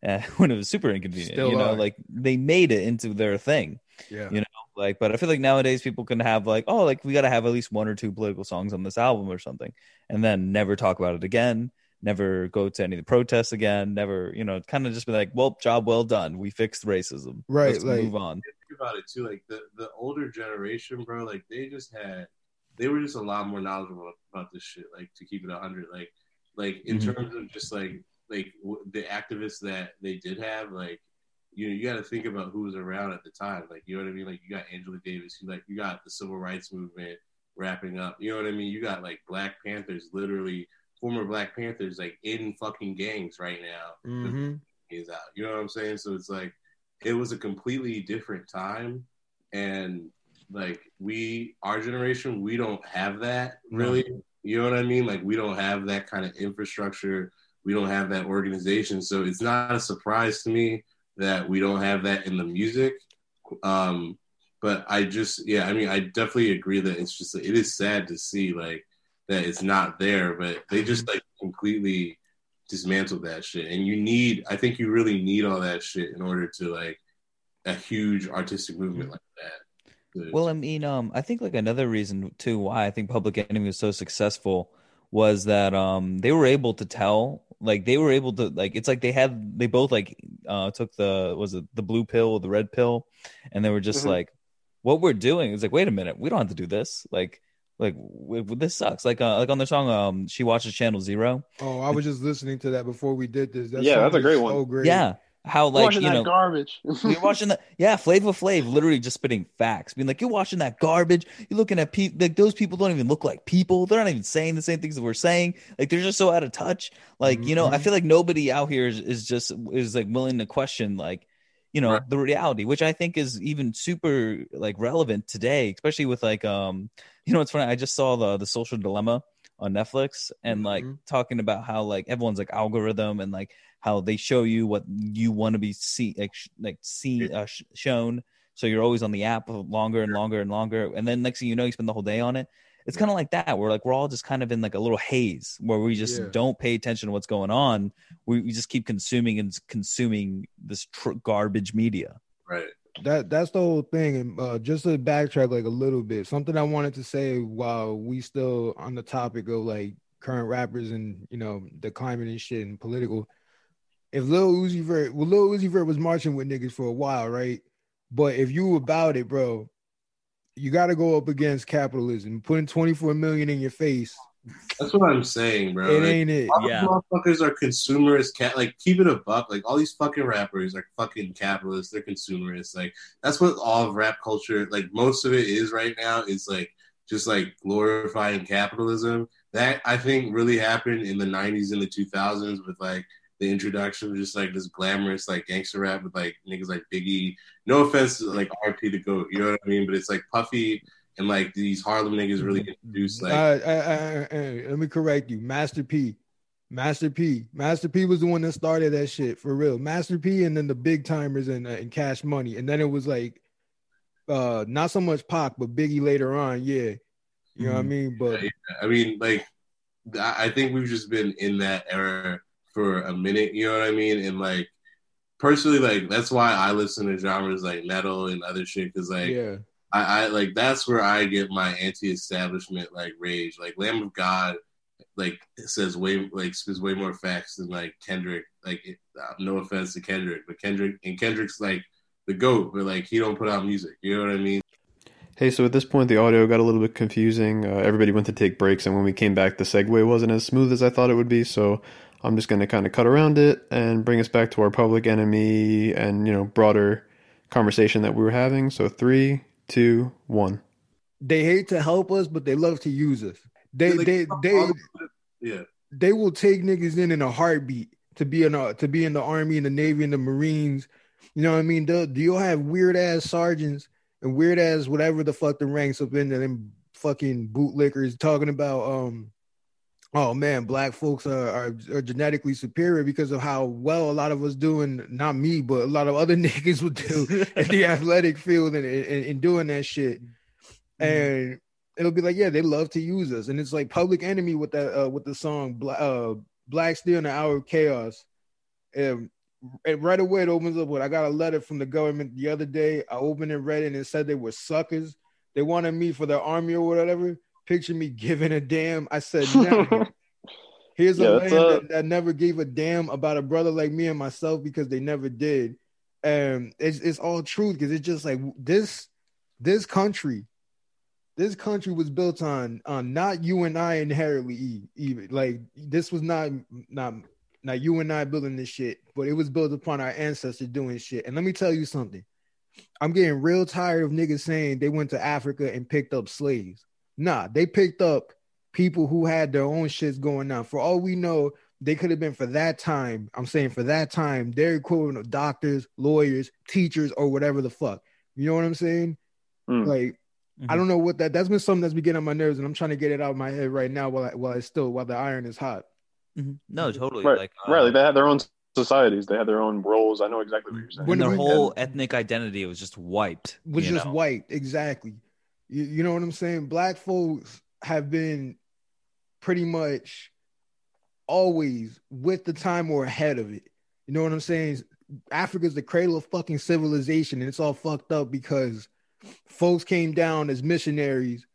Uh, when it was super inconvenient, Still you know, are. Like they made it into their thing, yeah. you know, like, but I feel like nowadays people can have like, oh, like we got to have at least one or two political songs on this album or something, and then never talk about it again, never go to any of the protests again, never, you know, kind of just be like, well, job well done. We fixed racism. Right. Let's like, move on. Think about it too. Like the, the older generation, bro, like they just had, they were just a lot more knowledgeable about this shit. Like to keep it a hundred, like, like in mm-hmm. terms of just like, like the activists that they did have, like you know, you got to think about who was around at the time. Like you know what I mean. Like you got Angela Davis, you like you got the Civil Rights Movement wrapping up. You know what I mean. You got like Black Panthers, literally former Black Panthers, like in fucking gangs right now. Mm-hmm. Is out. You know what I'm saying. So it's like it was a completely different time, and like we, our generation, we don't have that really. Mm-hmm. You know what I mean. Like we don't have that kind of infrastructure. We don't have that organization. So it's not a surprise to me that we don't have that in the music. Um, but I just, yeah, I mean, I definitely agree that it's just, it is sad to see like that it's not there, but they just like completely dismantled that shit. And you need, I think you really need all that shit in order to like a huge artistic movement like that. To, well, I mean, um, I think like another reason too, why I think Public Enemy was so successful was that um, they were able to tell Like they were able to like it's like they had they both like uh took the was it the blue pill or the red pill, and they were just mm-hmm. like what we're doing is like wait a minute, we don't have to do this like like w- w- this sucks like uh, like on their song um She Watches Channel Zero. Oh, I was just listening to that before we did this. That yeah, that's a great one. So great. Yeah, how like watching you know that garbage. You're watching that yeah Flavor Flav literally just spitting facts, being like you're watching that garbage, you're looking at people like those people don't even look like people, they're not even saying the same things that we're saying, like they're just so out of touch, like you know mm-hmm. I feel like nobody out here is, is just is like willing to question like you know right. the reality, which I think is even super like relevant today, especially with like um you know it's funny, I just saw the the Social Dilemma on Netflix and like mm-hmm. talking about how like everyone's like algorithm and like how they show you what you want to be see like sh- like see uh, sh- shown, so you're always on the app longer and longer and longer, and then next thing you know you spend the whole day on it. It's kind of like that. We're like we're all just kind of in like a little haze where we just yeah. don't pay attention to what's going on. We, we just keep consuming and consuming this tr- garbage media. Right. That that's the whole thing. And uh, just to backtrack like a little bit, something I wanted to say while we still on the topic of like current rappers and you know the climate and shit and political. If Lil Uzi Vert, well, Lil Uzi Vert was marching with niggas for a while, right? But if you about it, bro, you got to go up against capitalism. Putting twenty-four million in your face. That's what I'm saying, bro. It like, ain't it. All yeah. Motherfuckers are consumerist. Cat, like keep it a buck. Like all these fucking rappers are fucking capitalists. They're consumerists. Like that's what all of rap culture, like most of it is right now. Is like just like glorifying capitalism. That I think really happened in the nineties and the two thousands with like the introduction of just like this glamorous like gangster rap with like niggas like Biggie. No offense to like R P the Goat. You know what I mean? But it's like Puffy. And, like, these Harlem niggas really introduced, like... Uh, uh, uh, uh, let me correct you. Master P. Master P. Master P was the one that started that shit, for real. Master P and then the big timers and, uh, and Cash Money. And then it was, like, uh, not so much Pac, but Biggie later on, yeah. You know mm-hmm. what I mean? But yeah, yeah. I mean, like, I think we've just been in that era for a minute, you know what I mean? And, like, personally, like, that's why I listen to genres like metal and other shit, because, like... Yeah. I, I like that's where I get my anti-establishment like rage. Like Lamb of God, like says way like spits way more facts than like Kendrick. Like it, no offense to Kendrick, but Kendrick and Kendrick's like the GOAT, but like he don't put out music. You know what I mean? Hey, so at this point the audio got a little bit confusing. Uh, everybody went to take breaks, and when we came back, the segue wasn't as smooth as I thought it would be. So I'm just going to kind of cut around it and bring us back to our Public Enemy and you know broader conversation that we were having. So three. Two, one. They hate to help us, but they love to use us. They, like, they, they, yeah. They will take niggas in in a heartbeat to be in a, to be in the Army and the Navy and the Marines. You know what I mean? Do you'll have weird ass sergeants and weird ass whatever the fuck the ranks up in there, them fucking bootlickers talking about um, oh man, black folks are, are are genetically superior because of how well a lot of us do, and not me, but a lot of other niggas would do in the athletic field and, and, and doing that shit. Mm-hmm. And it'll be like, yeah, they love to use us, and it's like Public Enemy with that uh, with the song Black, uh, Black Steel in the Hour of Chaos. And, and right away it opens up with, I got a letter from the government the other day. I opened and read it, and it said they were suckers. They wanted me for their army or whatever. Picture me giving a damn. I said, nah. Here's yeah, a man that, that never gave a damn about a brother like me and myself because they never did. And it's it's all truth, because it's just like this this country, this country was built on on not you and I inherently even. Like this was not not not you and I building this shit, but it was built upon our ancestors doing shit. And let me tell you something. I'm getting real tired of niggas saying they went to Africa and picked up slaves. Nah, they picked up people who had their own shits going on. For all we know, they could have been for that time. I'm saying for that time, they're equivalent of doctors, lawyers, teachers, or whatever the fuck. You know what I'm saying? Mm. Like, mm-hmm. I don't know what that, that's been something that's been getting on my nerves, and I'm trying to get it out of my head right now while I, while it's still, while the iron is hot. Mm-hmm. No, totally. Right. Like, uh, right, like they had their own societies. They had their own roles. I know exactly what you're saying. When their whole had, ethnic identity was just wiped. Was just know? wiped, exactly. You, you know what I'm saying? Black folks have been pretty much always with the time or ahead of it. You know what I'm saying? Africa's the cradle of fucking civilization, and it's all fucked up because folks came down as missionaries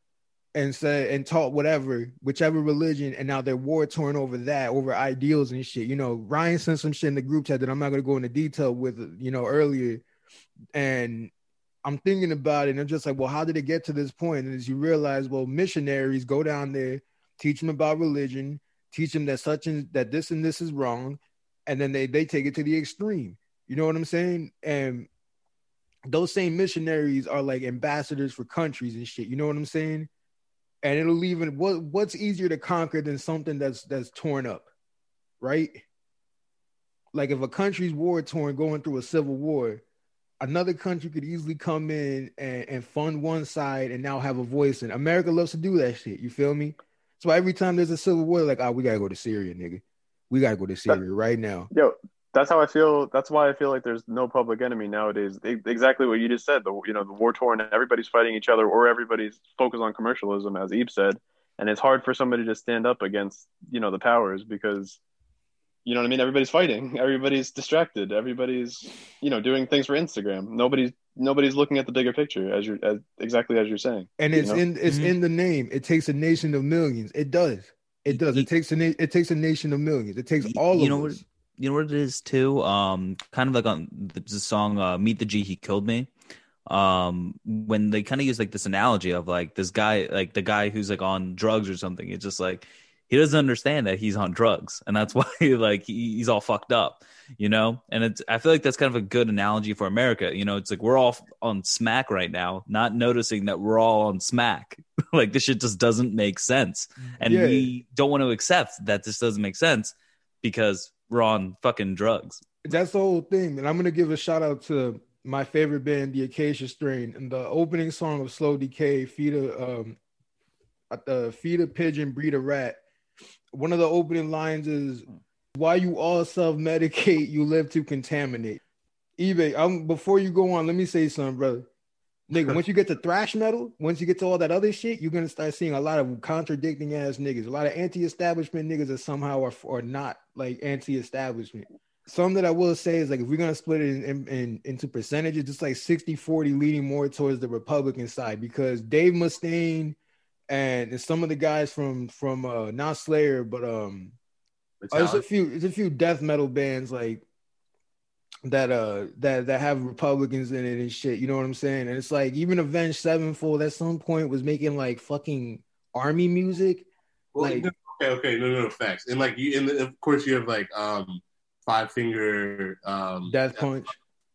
and said and taught whatever, whichever religion, and now they're war torn over that, over ideals and shit. You know, Ryan sent some shit in the group chat that I'm not going to go into detail with, you know, earlier. And I'm thinking about it, and I'm just like, well, how did it get to this point? And as you realize, well, missionaries go down there, teach them about religion, teach them that such and that this and this is wrong, and then they they take it to the extreme. You know what I'm saying? And those same missionaries are like ambassadors for countries and shit. You know what I'm saying? And it'll even what what's easier to conquer than something that's that's torn up, right? Like if a country's war torn, going through a civil war, another country could easily come in and, and fund one side and now have a voice. And America loves to do that shit. You feel me? So every time there's a civil war, like, oh, we got to go to Syria, nigga. We got to go to Syria that, right now. Yo, that's how I feel. That's why I feel like there's no public enemy nowadays. They, exactly what you just said. The, you know, the war torn, everybody's fighting each other, or everybody's focused on commercialism, as Eve said. And it's hard for somebody to stand up against, you know, the powers, because you know what I mean? Everybody's fighting. Everybody's distracted. Everybody's, you know, doing things for Instagram. Nobody's nobody's looking at the bigger picture, as you're as, exactly as you're saying. And it's you know? in it's mm-hmm. in the name. It takes a nation of millions. It does. It does. It, it takes a na- it takes a nation of millions. It takes all you of know us. What, you know what it is too. Um, kind of like on the, the song uh, "Meet the G He Killed Me." um, when they kind of use like this analogy of like this guy, like the guy who's like on drugs or something. It's just like he doesn't understand that he's on drugs, and that's why like he, he's all fucked up, you know. And it's I feel like that's kind of a good analogy for America. You know, it's like we're all on smack right now, not noticing that we're all on smack. Like this shit just doesn't make sense, and yeah. we don't want to accept that this doesn't make sense because we're on fucking drugs. That's the whole thing. And I'm gonna give a shout out to my favorite band, The Acacia Strain, and the opening song of Slow Decay, "Feed a um, uh, Feed a Pigeon, Breed a Rat." One of the opening lines is, "Why you all self-medicate, you live to contaminate." eBay, I'm, before you go on, let me say something, brother. Nigga, once you get to thrash metal, once you get to all that other shit, you're going to start seeing a lot of contradicting ass niggas. A lot of anti-establishment niggas that somehow are, are not like anti-establishment. Something that I will say is like, if we're going to split it in, in, in, into percentages, just like sixty forty leaning more towards the Republican side, because Dave Mustaine and some of the guys from from uh, not Slayer, but um, oh, there's a few there's a few death metal bands like that uh that that have Republicans in it and shit. You know what I'm saying? And it's like even Avenged Sevenfold at some point was making like fucking army music. Well, like okay, okay, no, no, no facts. And like you, and of course you have like um Five Finger um Death Punch.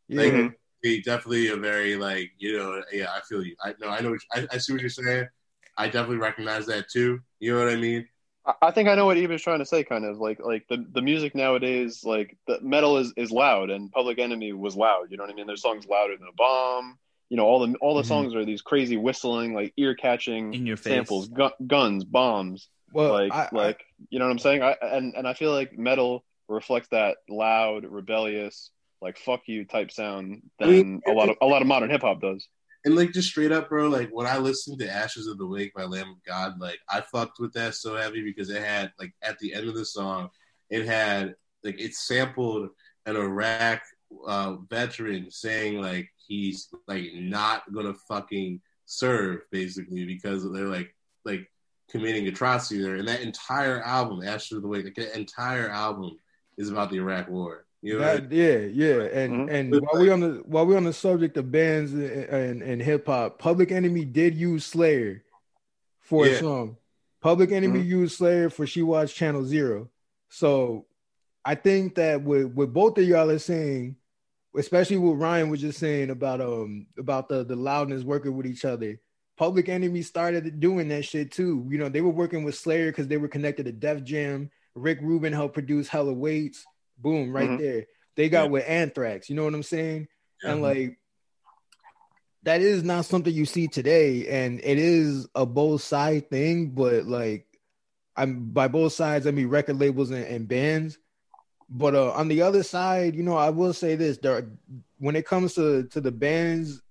Yeah, like, mm-hmm. definitely a very like you know yeah. I feel you. I know I know what you, I, I see what you're saying. I definitely recognize that too. You know what I mean? I think I know what Eva's trying to say, kind of like like the, the music nowadays, like the metal is, is loud, and Public Enemy was loud. You know what I mean? Their songs louder than a bomb. You know, all the all the mm-hmm. songs are these crazy whistling, like ear catching in your face samples, gu- guns, bombs. Well, like I, like I, you know what I'm saying? I and, and I feel like metal reflects that loud, rebellious, like fuck you type sound than I mean, a lot of a lot of modern hip hop does. And, like, just straight up, bro, like, when I listened to Ashes of the Wake by Lamb of God, like, I fucked with that so heavy because it had, like, at the end of the song, it had, like, it sampled an Iraq uh, veteran saying, like, he's, like, not gonna fucking serve, basically, because they're, like, like, committing atrocities there. And that entire album, Ashes of the Wake, like, that entire album is about the Iraq War. You know that, I mean? Yeah, yeah, and mm-hmm. and while like, we on the while we on the subject of bands and, and, and hip hop, Public Enemy did use Slayer for yeah. a song. Public Enemy mm-hmm. used Slayer for She Watched Channel Zero. So I think that with with both of y'all are saying, especially what Ryan was just saying about um about the the loudness working with each other. Public Enemy started doing that shit too. You know, they were working with Slayer because they were connected to Def Jam. Rick Rubin helped produce Hella Waits. Boom, right mm-hmm. there. They got yeah. with Anthrax, you know what I'm saying? Yeah. And like, that is not something you see today. And it is a both side thing, but like, I'm by both sides, I mean record labels and, and bands. But uh, on the other side, you know, I will say this, there are, when it comes to, to the bands,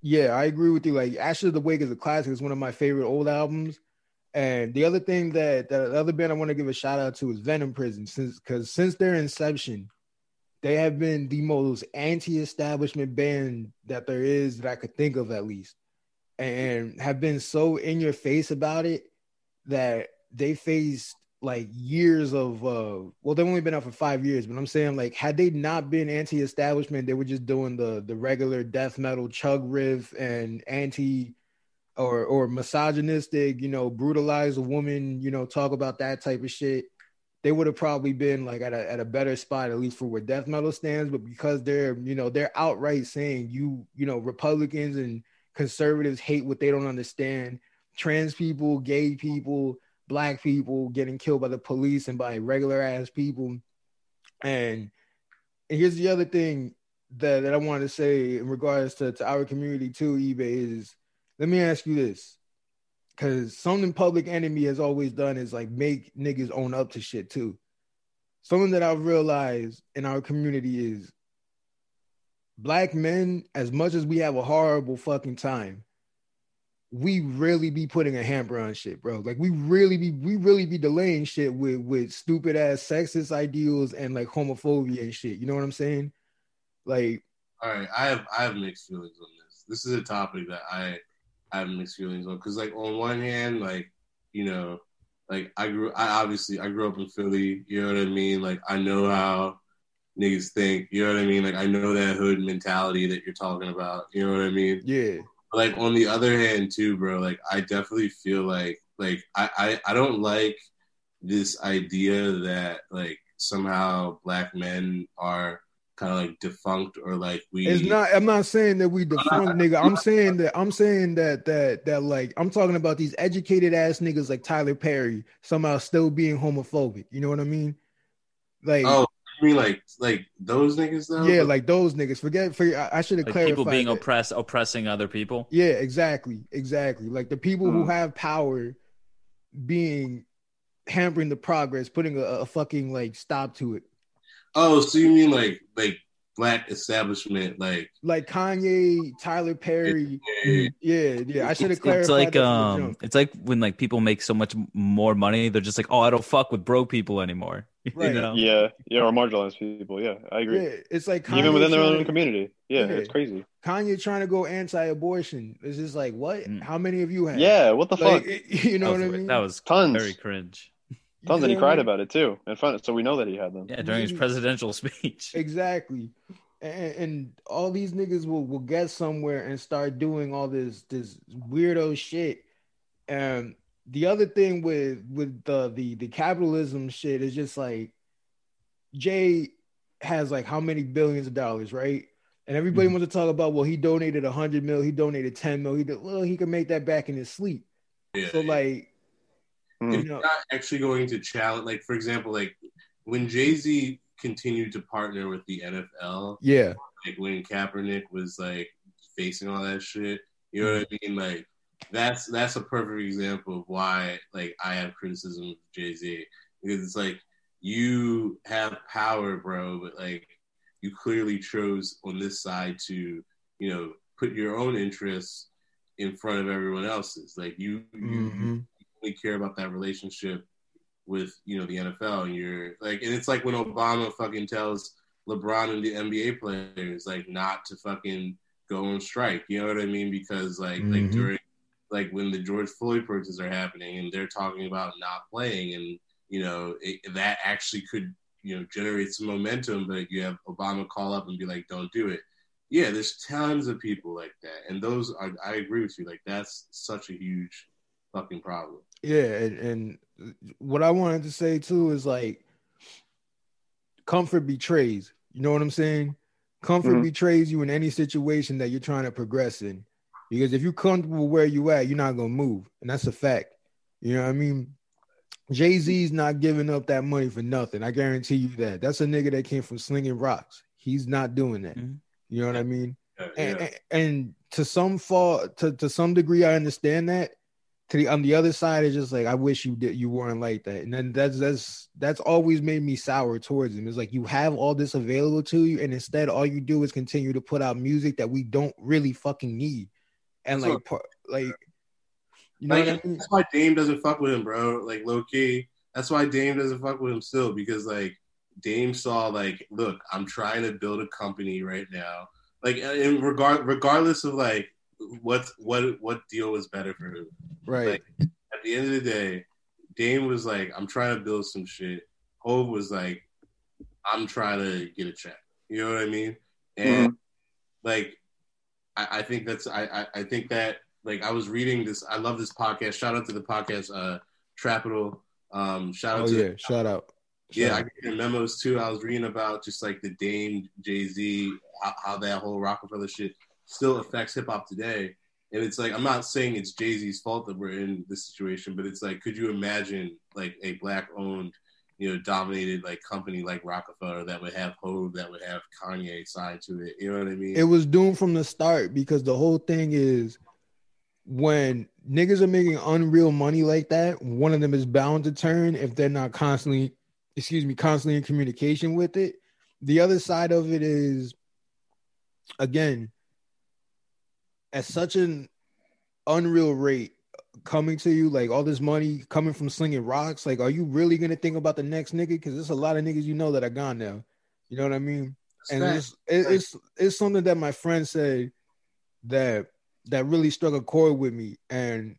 yeah, I agree with you. Like, Ashes of the Wake is a classic. It's one of my favorite old albums. And the other thing that, that the other band I want to give a shout out to is Venom Prison, since because since their inception, they have been the most anti-establishment band that there is that I could think of, at least, and have been so in your face about it that they faced like years of uh, well, they've only been out for five years, but I'm saying like had they not been anti-establishment, they were just doing the the regular death metal chug riff and anti. Or or misogynistic, you know, brutalize a woman, you know, talk about that type of shit. They would have probably been like at a at a better spot, at least for where death metal stands. But because they're, you know, they're outright saying you, you know, Republicans and conservatives hate what they don't understand. Trans people, gay people, black people getting killed by the police and by regular ass people. And, and here's the other thing that, that I wanted to say in regards to, to our community too, eBay, is let me ask you this, because something Public Enemy has always done is like make niggas own up to shit too. Something that I've realized in our community is black men, as much as we have a horrible fucking time, we really be putting a hamper on shit, bro. Like we really be we really be delaying shit with, with stupid ass sexist ideals and like homophobia and shit. You know what I'm saying? Like, all right, I have I have mixed feelings on this. This is a topic that I I have mixed feelings on, because like on one hand, like, you know, like I grew I obviously I grew up in Philly, you know what I mean? Like I know how niggas think. You know what I mean? Like, I know that hood mentality that you're talking about. You know what I mean? Yeah. Like, on the other hand, too, bro, like, I definitely feel like, like, I, I, I don't like this idea that, like, somehow black men are kind of, like, defunct or, like, we... It's not... I'm not saying that we defunct, I'm not, nigga. I'm, I'm saying that... I'm saying that, that, that, like, I'm talking about these educated-ass niggas like Tyler Perry somehow still being homophobic. You know what I mean? Like... Oh. I mean, like, like those niggas, though? Yeah, like those niggas. Forget, forget I, I should have like clarified. People being that. oppressed, oppressing other people? Yeah, exactly, exactly. Like, the people mm. who have power being, hampering the progress, putting a, a fucking, like, stop to it. Oh, so you mean, like, like black establishment, like... Like Kanye, Tyler Perry. Yeah, yeah, yeah. I should have clarified. It's like, um, it's like when, like, people make so much more money, they're just like, oh, I don't fuck with broke people anymore. Right. You know? Yeah, yeah, or marginalized people. Yeah, I agree. Yeah, it's like Kanye even within their own community. Yeah, yeah, it's crazy. Kanye trying to go anti-abortion. It's just like, what? Mm. How many of you have? Yeah, what the like, fuck? It, you know was, what I mean? That was tons. Very cringe. Tons, yeah. And he cried about it too in front. So we know that he had them. Yeah, during his presidential speech. Exactly, and, and all these niggas will, will get somewhere and start doing all this this weirdo shit. Um. The other thing with with the, the the capitalism shit is just like, Jay has like how many billions of dollars, right? And everybody mm-hmm. wants to talk about, well, he donated a hundred mil, he donated ten mil, he did, well, he can make that back in his sleep. Yeah, so yeah. like, mm-hmm. if you're not actually going to challenge, like for example, like when Jay-Z continued to partner with the N F L, yeah, like when Kaepernick was like facing all that shit, you know what I mean, like. That's that's a perfect example of why, like, I have criticism of Jay-Z, because it's like, you have power, bro, but like you clearly chose on this side to, you know, put your own interests in front of everyone else's. Like you, mm-hmm. you only care about that relationship with, you know, the N F L, and you're like, and it's like when Obama fucking tells LeBron and the N B A players like not to fucking go on strike. You know what I mean? Because like mm-hmm. like during like when the George Floyd protests are happening and they're talking about not playing, and, you know, it, that actually could, you know, generate some momentum, but you have Obama call up and be like, don't do it. Yeah, there's tons of people like that. And those are, I agree with you. Like, that's such a huge fucking problem. Yeah. And, and what I wanted to say too is like, comfort betrays, you know what I'm saying? Comfort mm-hmm. betrays you in any situation that you're trying to progress in. Because if you're comfortable where you at, you're not going to move. And that's a fact. You know what I mean? Jay-Z's not giving up that money for nothing. I guarantee you that. That's a nigga that came from slinging rocks. He's not doing that. Mm-hmm. You know what I mean? Yeah, yeah. And, and, and to some fault, to, to some degree, I understand that. To the, on the other side, it's just like, I wish you did, you weren't like that. And then that's, that's, that's always made me sour towards him. It's like, you have all this available to you, and instead all you do is continue to put out music that we don't really fucking need. And like, so, like, you know, like, what I mean? That's why Dame doesn't fuck with him, bro. Like, low key, that's why Dame doesn't fuck with him still, because like Dame saw, like, look, I'm trying to build a company right now. Like, in regard, regardless of like what's what what deal was better for him, right? Like, at the end of the day, Dame was like, I'm trying to build some shit. Hov was like, I'm trying to get a check. You know what I mean? And mm-hmm. like. I, I think that's I, I, I think that like I was reading this. I love this podcast. Shout out to the podcast, uh, Trapital. Um, shout out. Oh, to yeah, the, shout out. Yeah, shout I get your memos too. I was reading about just like the Dame, Jay-Z, how, how that whole Rockefeller shit still affects hip hop today. And it's like, I'm not saying it's Jay-Z's fault that we're in this situation, but it's like, could you imagine like a black owned, you know, dominated like company like Rockefeller that would have Hov, that would have Kanye side to it. You know what I mean? It was doomed from the start, because the whole thing is, when niggas are making unreal money like that, one of them is bound to turn if they're not constantly, excuse me, constantly in communication with it. The other side of it is, again, at such an unreal rate, coming to you, like all this money coming from slinging rocks, like, are you really gonna think about the next nigga? Because there's a lot of niggas you know that are gone now. You know what I mean? And it's, it's it's something that my friend said that that really struck a chord with me, and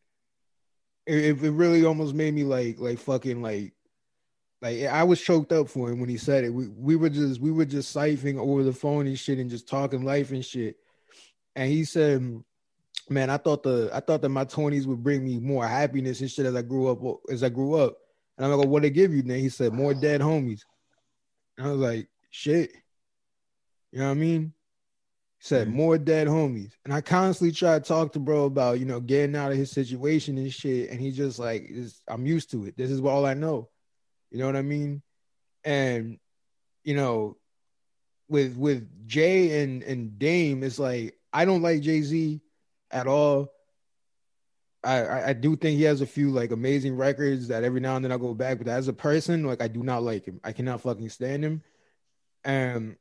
it, it really almost made me like like fucking like Like, I was choked up for him when he said it. We we were just we were just siphoning over the phone and shit and just talking life and shit. And he said, "Man, I thought the I thought that my twenties would bring me more happiness and shit as I grew up as I grew up." And I'm like, "What they give you?" Then he said, "More dead homies." And I was like, "Shit," you know what I mean? He said, mm-hmm. "More dead homies." And I constantly try to talk to bro about, you know, getting out of his situation and shit. And he just like, "I'm used to it. This is all I know." You know what I mean? And, you know, with with Jay and, and Dame, it's like, I don't like Jay-Z at all. I, I do think he has a few, like, amazing records that every now and then I go back. But as a person, like, I do not like him. I cannot fucking stand him. Um,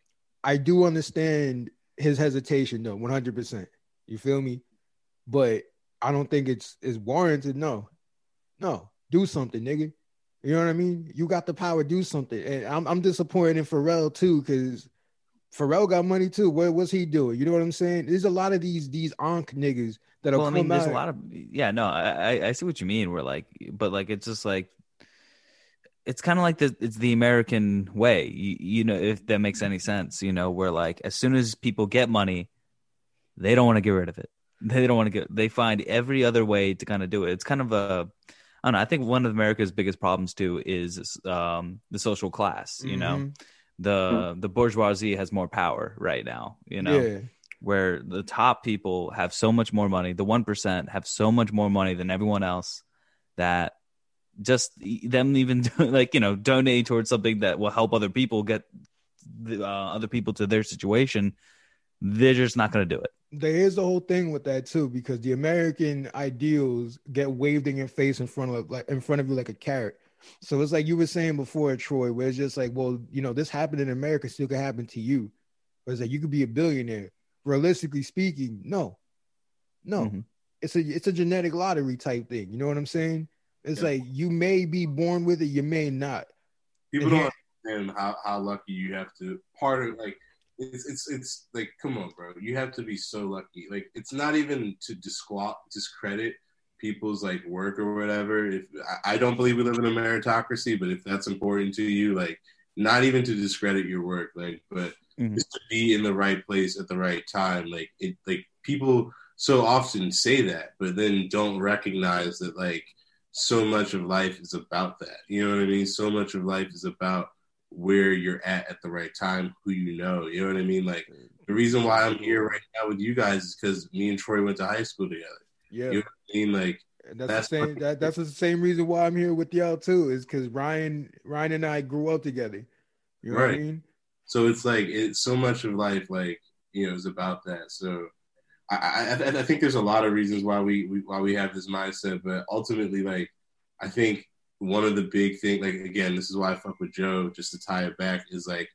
I do understand his hesitation, though, one hundred percent. You feel me? But I don't think it's, it's warranted. No. No. Do something, nigga. You know what I mean? You got the power, do something. And I'm I'm disappointed in Pharrell too, because Pharrell got money too. What was he doing? You know what I'm saying? There's a lot of these these onk niggas that'll well, come I mean, out. There's a lot of yeah, no, I I see what you mean. We're like, but like it's just like it's kind of like the it's the American way. You, you know, if that makes any sense. You know, where like as soon as people get money, they don't want to get rid of it. They don't want to get. They find every other way to kind of do it. It's kind of a I don't know. I think one of America's biggest problems too is um, the social class. You mm-hmm. know, the the bourgeoisie has more power right now. You know, yeah. Where the top people have so much more money, the one percent have so much more money than everyone else that just them even like you know donating towards something that will help other people get the, uh, other people to their situation. They're just not going to do it. There is the whole thing with that too, because the American ideals get waved in your face in front of like in front of you like a carrot. So it's like you were saying before, Troy, where it's just like, well, you know, this happened in America, still could happen to you. Where it's like you could be a billionaire. Realistically speaking, no, no, mm-hmm. it's a it's a genetic lottery type thing. You know what I'm saying? It's yeah. like you may be born with it, you may not. People and don't here, understand how, how lucky you have to. Part of like. It's, it's it's like, come on, bro. You have to be so lucky. Like, it's not even to disqual- discredit people's, like, work or whatever. If I, I don't believe we live in a meritocracy, but if that's important to you, like, not even to discredit your work, like, but mm-hmm. just to be in the right place at the right time. Like, it, like people so often say that, but then don't recognize that, like, so much of life is about that. You know what I mean? So much of life is about where you're at at the right time, who you know, you know what I mean? Like, the reason why I'm here right now with you guys is because me and Troy went to high school together. Yeah. You know what I mean? Like, that's, that's the same, that, that's the same reason why I'm here with y'all too, is because Ryan, Ryan and I grew up together. You know right. what I mean? So it's like, it's so much of life, like, you know, is about that. So I, I, I think there's a lot of reasons why we, we, why we have this mindset, but ultimately, like, I think one of the big things, like, again, this is why I fuck with Joe, just to tie it back, is, like,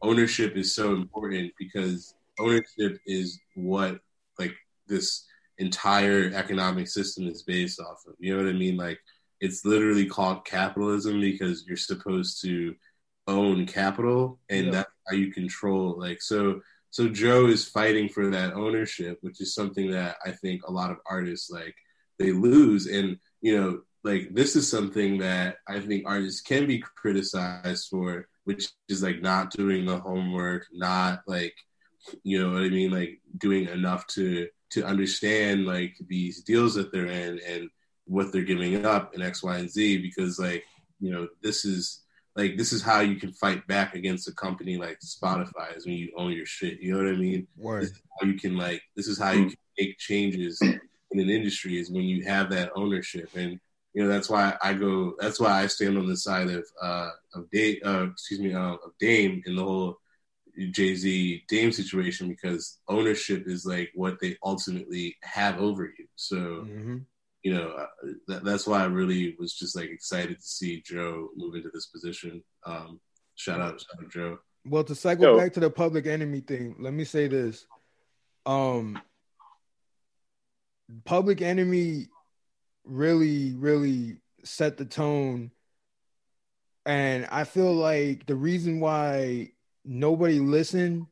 ownership is so important, because ownership is what, like, this entire economic system is based off of. You know what I mean? Like, it's literally called capitalism because you're supposed to own capital, and yeah. that's how you control, like, so, so Joe is fighting for that ownership, which is something that I think a lot of artists, like, they lose, and, you know, like, this is something that I think artists can be criticized for, which is, like, not doing the homework, not, like, you know what I mean, like, doing enough to to understand, like, these deals that they're in and what they're giving up in X, Y, and Z, because, like, you know, this is, like, this is how you can fight back against a company like Spotify, is when you own your shit, you know what I mean? Word. This is how you can, like, this is how you can make changes in an industry, is when you have that ownership, and you know, that's why I go, that's why I stand on the side of, uh, of Dame, uh, excuse me, uh, of Dame in the whole Jay-Z Dame situation, because ownership is like what they ultimately have over you. So, mm-hmm. you know, th- that's why I really was just like excited to see Joe move into this position. Um, shout out, shout out Joe. Well, to cycle Yo. back to the Public Enemy thing, let me say this. Um, Public Enemy really, really set the tone. And I feel like the reason why nobody listened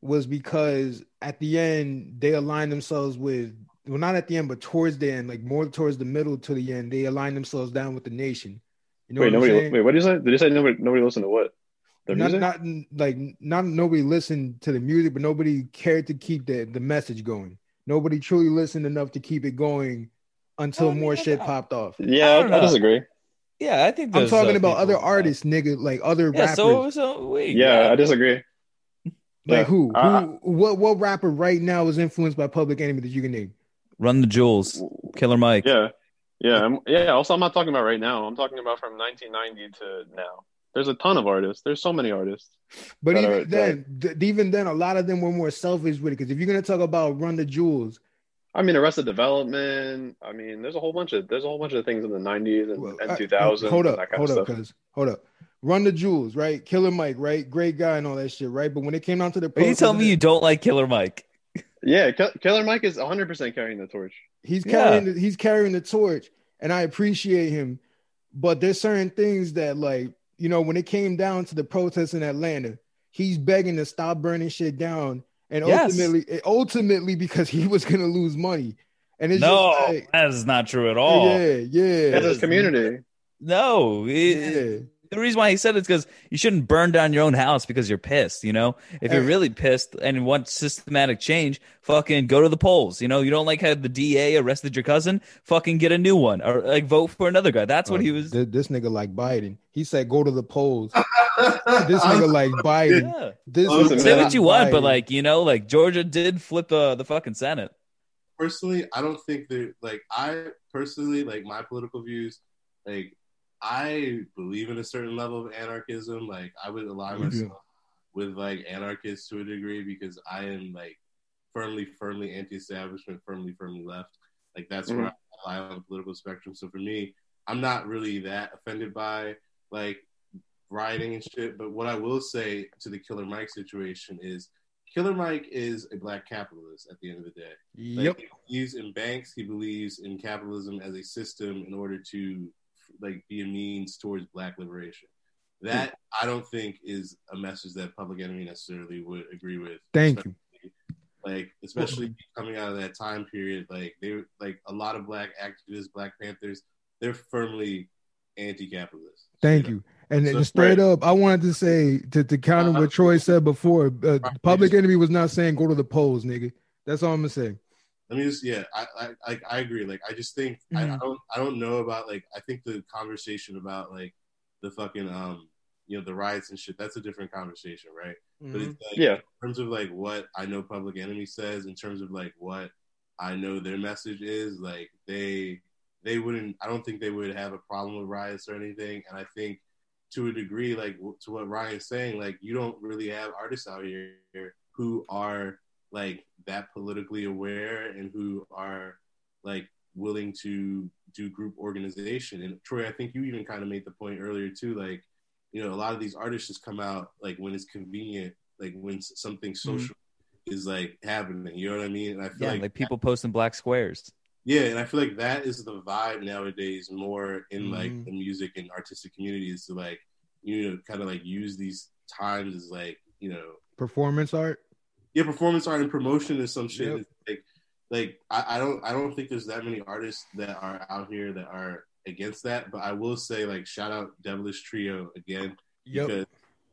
was because at the end, they aligned themselves with, well, not at the end, but towards the end, like more towards the middle to the end, they aligned themselves down with the Nation. You know wait, what nobody. Wait, what did you say? Did you say nobody? Nobody listened to what? The not, music? Not like not nobody listened to the music, but nobody cared to keep the, the message going. Nobody truly listened enough to keep it going until oh, more yeah, shit popped off. Yeah, I, I, I disagree. Yeah, I think I'm talking uh, about other artists, that. nigga, like other yeah, rappers. So, so wait, yeah, man. I disagree. Like yeah. who? Uh, who? What? What rapper right now is influenced by Public Enemy that you can name? Run the Jewels, Killer Mike. Yeah, yeah, I'm, yeah. Also, I'm not talking about right now. I'm talking about from nineteen ninety to now. There's a ton of artists. There's so many artists. But even are, then, th- even then, a lot of them were more selfish with it. Because if you're gonna talk about Run the Jewels, I mean, Arrested Development. I mean, there's a whole bunch of there's a whole bunch of things in the nineties and, well, and two thousands. Hold up, hold up, cuz hold up. Run the Jewels, right? Killer Mike, right? Great guy and all that shit, right? But when it came down to the, you tell me you don't like Killer Mike? Yeah, Ke- Killer Mike is one hundred percent carrying the torch. He's carrying yeah. the, he's carrying the torch, and I appreciate him. But there's certain things that, like, you know, when it came down to the protests in Atlanta, he's begging to stop burning shit down. And yes. ultimately, ultimately, because he was going to lose money. And it's no, just like, that is not true at all. Yeah, yeah. That's his community. No. It, yeah. The reason why he said it's because you shouldn't burn down your own house because you're pissed, you know? If you're really pissed and want systematic change, fucking go to the polls. You know, you don't like how the D A arrested your cousin? Fucking get a new one or like vote for another guy. That's what uh, he was. Th- this nigga like Biden. He said go to the polls. This nigga like Biden. Yeah. This Listen, say what you want, Biden. But like, you know, like Georgia did flip the, the fucking Senate. Personally, I don't think they're like, I personally, like my political views, like, I believe in a certain level of anarchism. Like, I would align myself with, like, anarchists to a degree because I am, like, firmly, firmly anti-establishment, firmly, firmly left. Like, that's mm-hmm. where I lie on the political spectrum. So, for me, I'm not really that offended by, like, rioting and shit. But what I will say to the Killer Mike situation is Killer Mike is a black capitalist at the end of the day. Yep. Like, he believes in banks. He believes in capitalism as a system in order to like be a means towards black liberation. That I don't think is a message that Public Enemy necessarily would agree with. Thank you. Like, especially coming out of that time period, like they like a lot of black activists, Black Panthers, they're firmly anti-capitalist. Thank you. Know? And so, straight right. up, I wanted to say to, to counter uh-huh. what Troy said before, uh, Public Enemy was not saying go to the polls, nigga. That's all I'm gonna say. Let me just, yeah, I I, I, I agree. Like, I just think, mm-hmm. I, I don't I don't know about, like, I think the conversation about, like, the fucking, um, you know, the riots and shit, that's a different conversation, right? Mm-hmm. But it's, like, yeah. in terms of, like, what I know Public Enemy says, in terms of, like, what I know their message is, like, they, they wouldn't, I don't think they would have a problem with riots or anything. And I think, to a degree, like, to what Ryan's saying, like, you don't really have artists out here who are, like, that politically aware and who are like willing to do group organization. And Troy, I think you even kind of made the point earlier too, like, you know, a lot of these artists just come out like when it's convenient, like when something social mm-hmm. is like happening, you know what I mean? And I feel yeah, like, like people that, posting black squares. Yeah. And I feel like that is the vibe nowadays more in mm-hmm. like the music and artistic communities to like, you know, kind of like use these times as like, you know, performance art. Yeah, performance art and promotion is some shit. Yep. Like, like I, I don't, I don't think there's that many artists that are out here that are against that. But I will say, like, shout out Devilish Trio again yep. because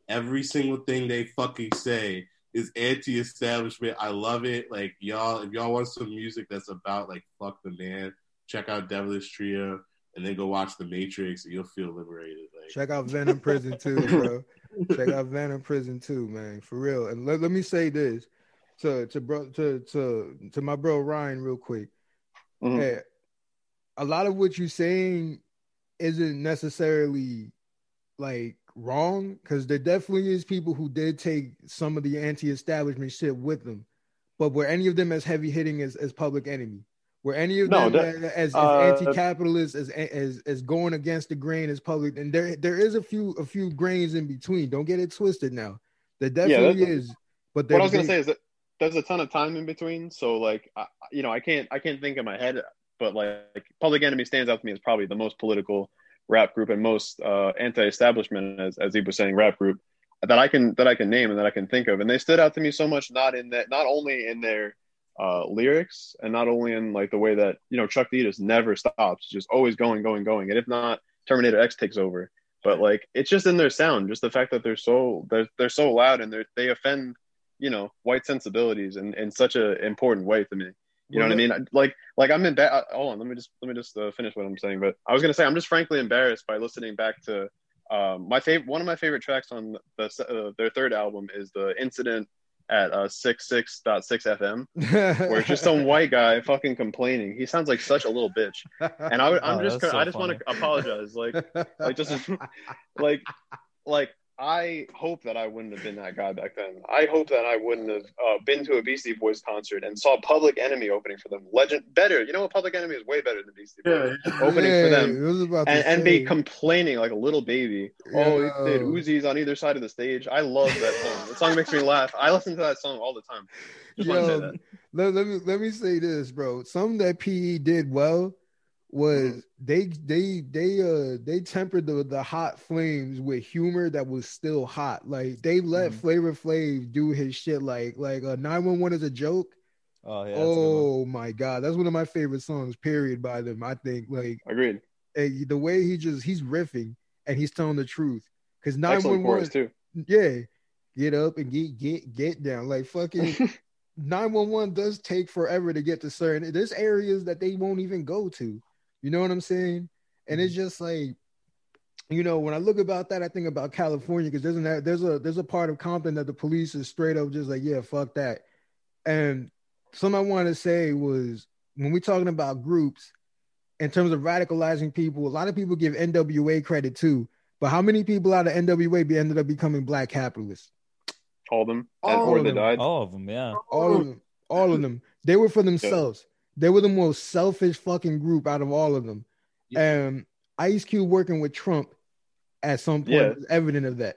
every single thing they fucking say is anti-establishment. I love it. Like, y'all, if y'all want some music that's about like fuck the man, check out Devilish Trio and then go watch The Matrix, and you'll feel liberated. Like, check out Venom Prison too, bro. Check out Venom Prison too, man, for real. And let, let me say this to to bro to to to my bro Ryan real quick. Mm-hmm. Hey, a lot of what you're saying isn't necessarily like wrong, because there definitely is people who did take some of the anti-establishment shit with them, but were any of them as heavy hitting as, as Public Enemy? Were any of them no, that, as, as uh, anti-capitalist, as as as going against the grain as Public? And there there is a few a few grains in between. Don't get it twisted now. There definitely yeah, is. But what I was gonna say is that there's a ton of time in between. So like I, you know, I can't I can't think in my head, but like, like Public Enemy stands out to me as probably the most political rap group and most uh, anti-establishment, as as he was saying, rap group that I can that I can name and that I can think of. And they stood out to me so much, not in that, not only in their Uh, lyrics, and not only in like the way that, you know, Chuck D just never stops, just always going, going, going. And if not Terminator X takes over. But like, it's just in their sound, just the fact that they're so they're, they're so loud and they they offend, you know, white sensibilities in, in such an important way to me. You know what I mean? I, like, like I'm in. Ba- hold on, let me just let me just uh, finish what I'm saying. But I was gonna say, I'm just frankly embarrassed by listening back to um, my favorite. One of my favorite tracks on the uh, their third album is the Incident at uh, sixty-six point six F M, where it's just some white guy fucking complaining. He sounds like such a little bitch. And I, I'm oh, just, so I just want to apologize. Like, like just like, like. I hope that I wouldn't have been that guy back then. I hope that I wouldn't have uh, been to a Beastie Boys concert and saw Public Enemy opening for them. Legend, better. You know what? Public Enemy is way better than Beastie Boys. Yeah. Opening yeah, for them and, and be complaining like a little baby. Yeah. Oh, dude, Uzi's on either side of the stage. I love that song. The song makes me laugh. I listen to that song all the time. Just Yo, say that. Let, let me let me say this, bro. Something that P E did well was they they they uh they tempered the, the hot flames with humor that was still hot. Like they let mm-hmm. Flavor Flav do his shit. Like like a nine one one is a joke. Oh yeah. Oh my god, that's one of my favorite songs. Period. By them, I think. Like agreed. And the way he just he's riffing and he's telling the truth because nine one one too. Yeah, get up and get get get down. Like fucking. nine one one does take forever to get to certain. There's areas that they won't even go to. You know what I'm saying? And it's just like, you know, when I look about that, I think about California because there's an, there's a there's a part of Compton that the police is straight up just like, yeah, fuck that. And something I want to say was when we're talking about groups in terms of radicalizing people, a lot of people give N W A credit too. But how many people out of N W A be, ended up becoming black capitalists? All of them. All or of they them. Died. All of them. Yeah. All of them. All of them. They were for themselves. Yeah. They were the most selfish fucking group out of all of them. Yeah. Um, Ice Cube working with Trump at some point yeah. was evident of that.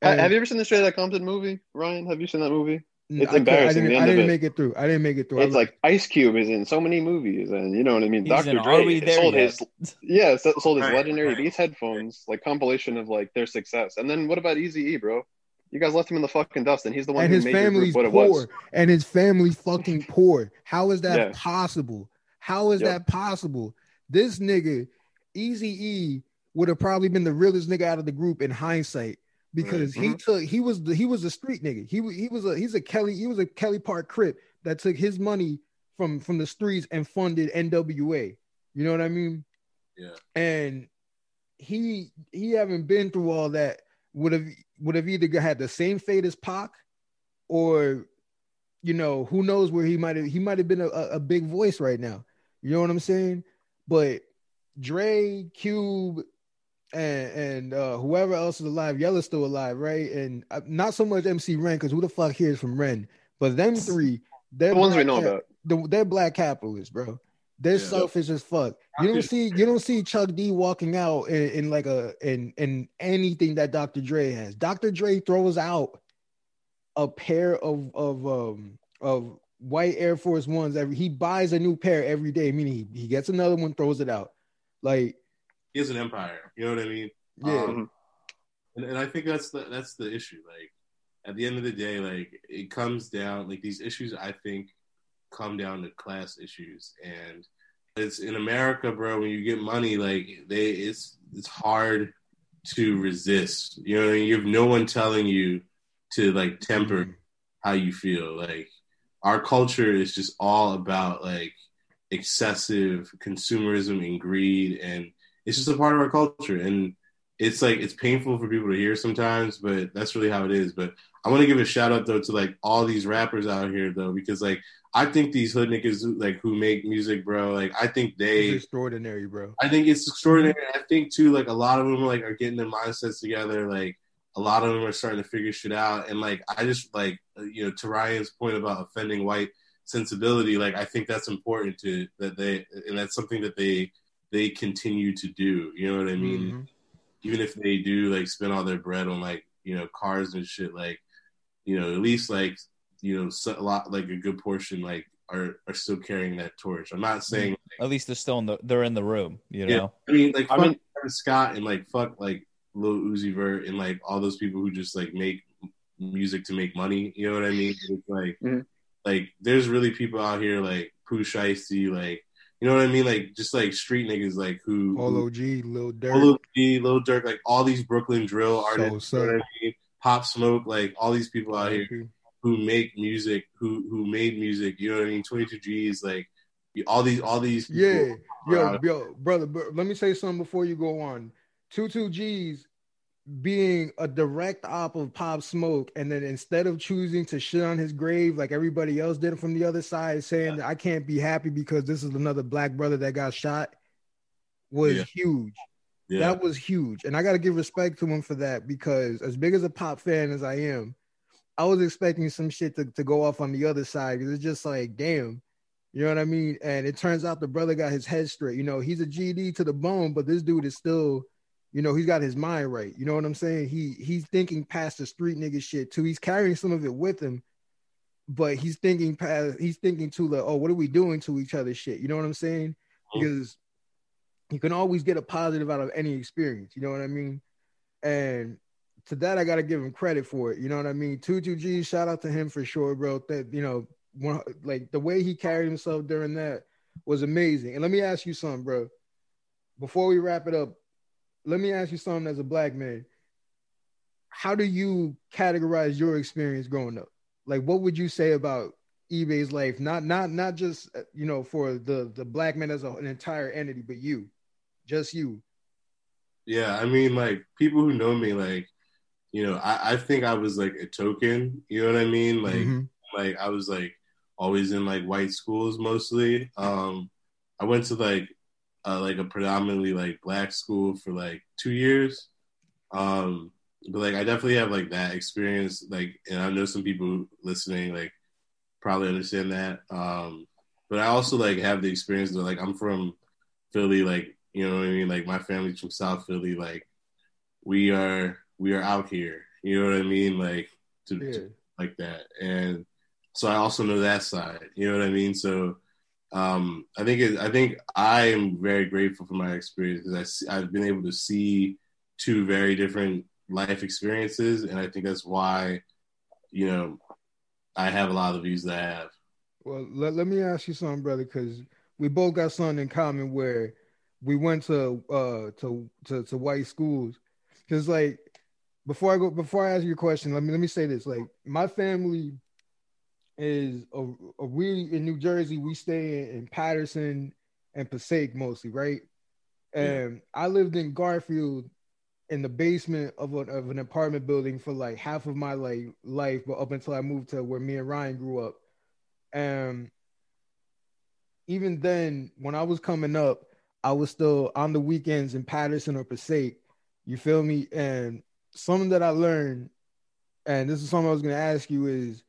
Um, Have you ever seen the Straight Outta Compton movie, Ryan? Have you seen that movie? It's I embarrassing. I didn't, I didn't it. make it through. I didn't make it through. It's like, like Ice Cube is in so many movies, and you know what I mean. Doctor Dre sold yet? his yeah sold his legendary Beats headphones, like compilation of like their success. And then what about Eazy-E, bro? You guys left him in the fucking dust, and he's the one and who his made family's your group what poor, it was. And his family's fucking poor. How is that yeah. possible? How is yep. that possible? This nigga, Eazy-E, would have probably been the realest nigga out of the group in hindsight because mm-hmm. he took he was the, he was a street nigga. He he was a he's a Kelly he was a Kelly Park Crip that took his money from from the streets and funded N W A. You know what I mean? Yeah. And he he haven't been through all that. Would have would have either had the same fate as Pac, or you know who knows where he might have he might have been a, a big voice right now. You know what I'm saying? But Dre, Cube, and and uh, whoever else is alive, Yella's still alive, right? And uh, not so much M C Ren because who the fuck hears from Ren? But them three, they're the ones we know cap- about. The, they're black capitalists, bro. They're yeah. selfish as fuck. You don't see you don't see Chuck D walking out in, in like a in in anything that Doctor Dre has. Doctor Dre throws out a pair of of um of white Air Force Ones. Every he buys a new pair every day. Meaning he, he gets another one, throws it out. Like he has an empire. You know what I mean? Yeah. Um, and, and I think that's the that's the issue. Like at the end of the day, like it comes down like these issues. I think. Come down to class issues, and it's in America, bro. When you get money, like they, it's it's hard to resist. You know, you have no one telling you to like temper how you feel. Like our culture is just all about like excessive consumerism and greed, and it's just a part of our culture. And it's like it's painful for people to hear sometimes, but that's really how it is. But I want to give a shout out though to like all these rappers out here though, because like. I think these hood niggas like who make music, bro. Like I think they it's extraordinary, bro. I think it's extraordinary. I think too, like a lot of them like are getting their mindsets together. Like a lot of them are starting to figure shit out. And like I just like you know to Ryan's point about offending white sensibility. Like I think that's important to that they and that's something that they they continue to do. You know what I mean? Mm-hmm. Even if they do like spend all their bread on like you know cars and shit. Like you know at least like. You know, so a lot like a good portion like are, are still carrying that torch. I'm not saying like, at least they're still in the they're in the room. You know, yeah. I mean, like fuck I mean, Scott and like fuck like Lil Uzi Vert and like all those people who just like make music to make money. You know what I mean? It's like mm-hmm. like there's really people out here like Pooh Shiesty, like You know what I mean? Like, just like street niggas, like who. Wallow G, Lil Durk. Wallow G, Lil Durk, like all these Brooklyn drill artists. So, so. You know what I mean? Pop Smoke, like all these people out here mm-hmm. who make music, who who made music. You know what I mean? twenty-two G's, like all these, all these. People yeah, yo, yo, brother. But let me say something before you go on. twenty-two G's being a direct op of Pop Smoke, and then instead of choosing to shit on his grave like everybody else did from the other side, saying yeah. I can't be happy because this is another black brother that got shot, was yeah. huge. Yeah. That was huge. And I got to give respect to him for that, because as big as a Pop fan as I am, I was expecting some shit to, to go off on the other side, because it's just like, damn, you know what I mean? And it turns out the brother got his head straight. You know, he's a G D to the bone, but this dude is still, you know, he's got his mind right. You know what I'm saying? He he's thinking past the street nigga shit too. He's carrying some of it with him, but he's thinking past, he's thinking too, like, oh, what are we doing to each other shit? You know what I'm saying? Because you can always get a positive out of any experience. You know what I mean? And to that, I got to give him credit for it. You know what I mean? twenty-two G, shout out to him for sure, bro. That, you know, one, like the way he carried himself during that was amazing. And let me ask you something, bro. Before we wrap it up, let me ask you something as a black man. How do you categorize your experience growing up? Like, what would you say about eBay's life? Not not not just, you know, for the, the black man as a, an entire entity, but you. Just you. Yeah, I mean, like, people who know me, like, you know, I, I think I was, like, a token. You know what I mean? Like, mm-hmm. like I was, like, always in, like, white schools mostly. Um, I went to, like, Uh, like a predominantly like black school for like two years. Um, but like, I definitely have like that experience. Like, and I know some people listening, like probably understand that. Um, but I also like have the experience that like, I'm from Philly. Like, you know what I mean? Like my family's from South Philly. Like we are, we are out here, you know what I mean? Like to, yeah. to like that. And so I also know that side, you know what I mean? So Um, I think it, I think I am very grateful for my experience, because I, I've been able to see two very different life experiences, and I think that's why, you know, I have a lot of the views that I have. Well, let, let me ask you something, brother, because we both got something in common where we went to uh, to, to to white schools. Because like before I go, before I ask you a question, let me let me say this: like my family. Is a, a we in New Jersey, we stay in, in Patterson and Passaic mostly, right? And yeah. I lived in Garfield in the basement of, a, of an apartment building for like half of my like life, but up until I moved to where me and Ryan grew up. And even then, when I was coming up, I was still on the weekends in Patterson or Passaic, you feel me? And something that I learned, and this is something I was going to ask you, is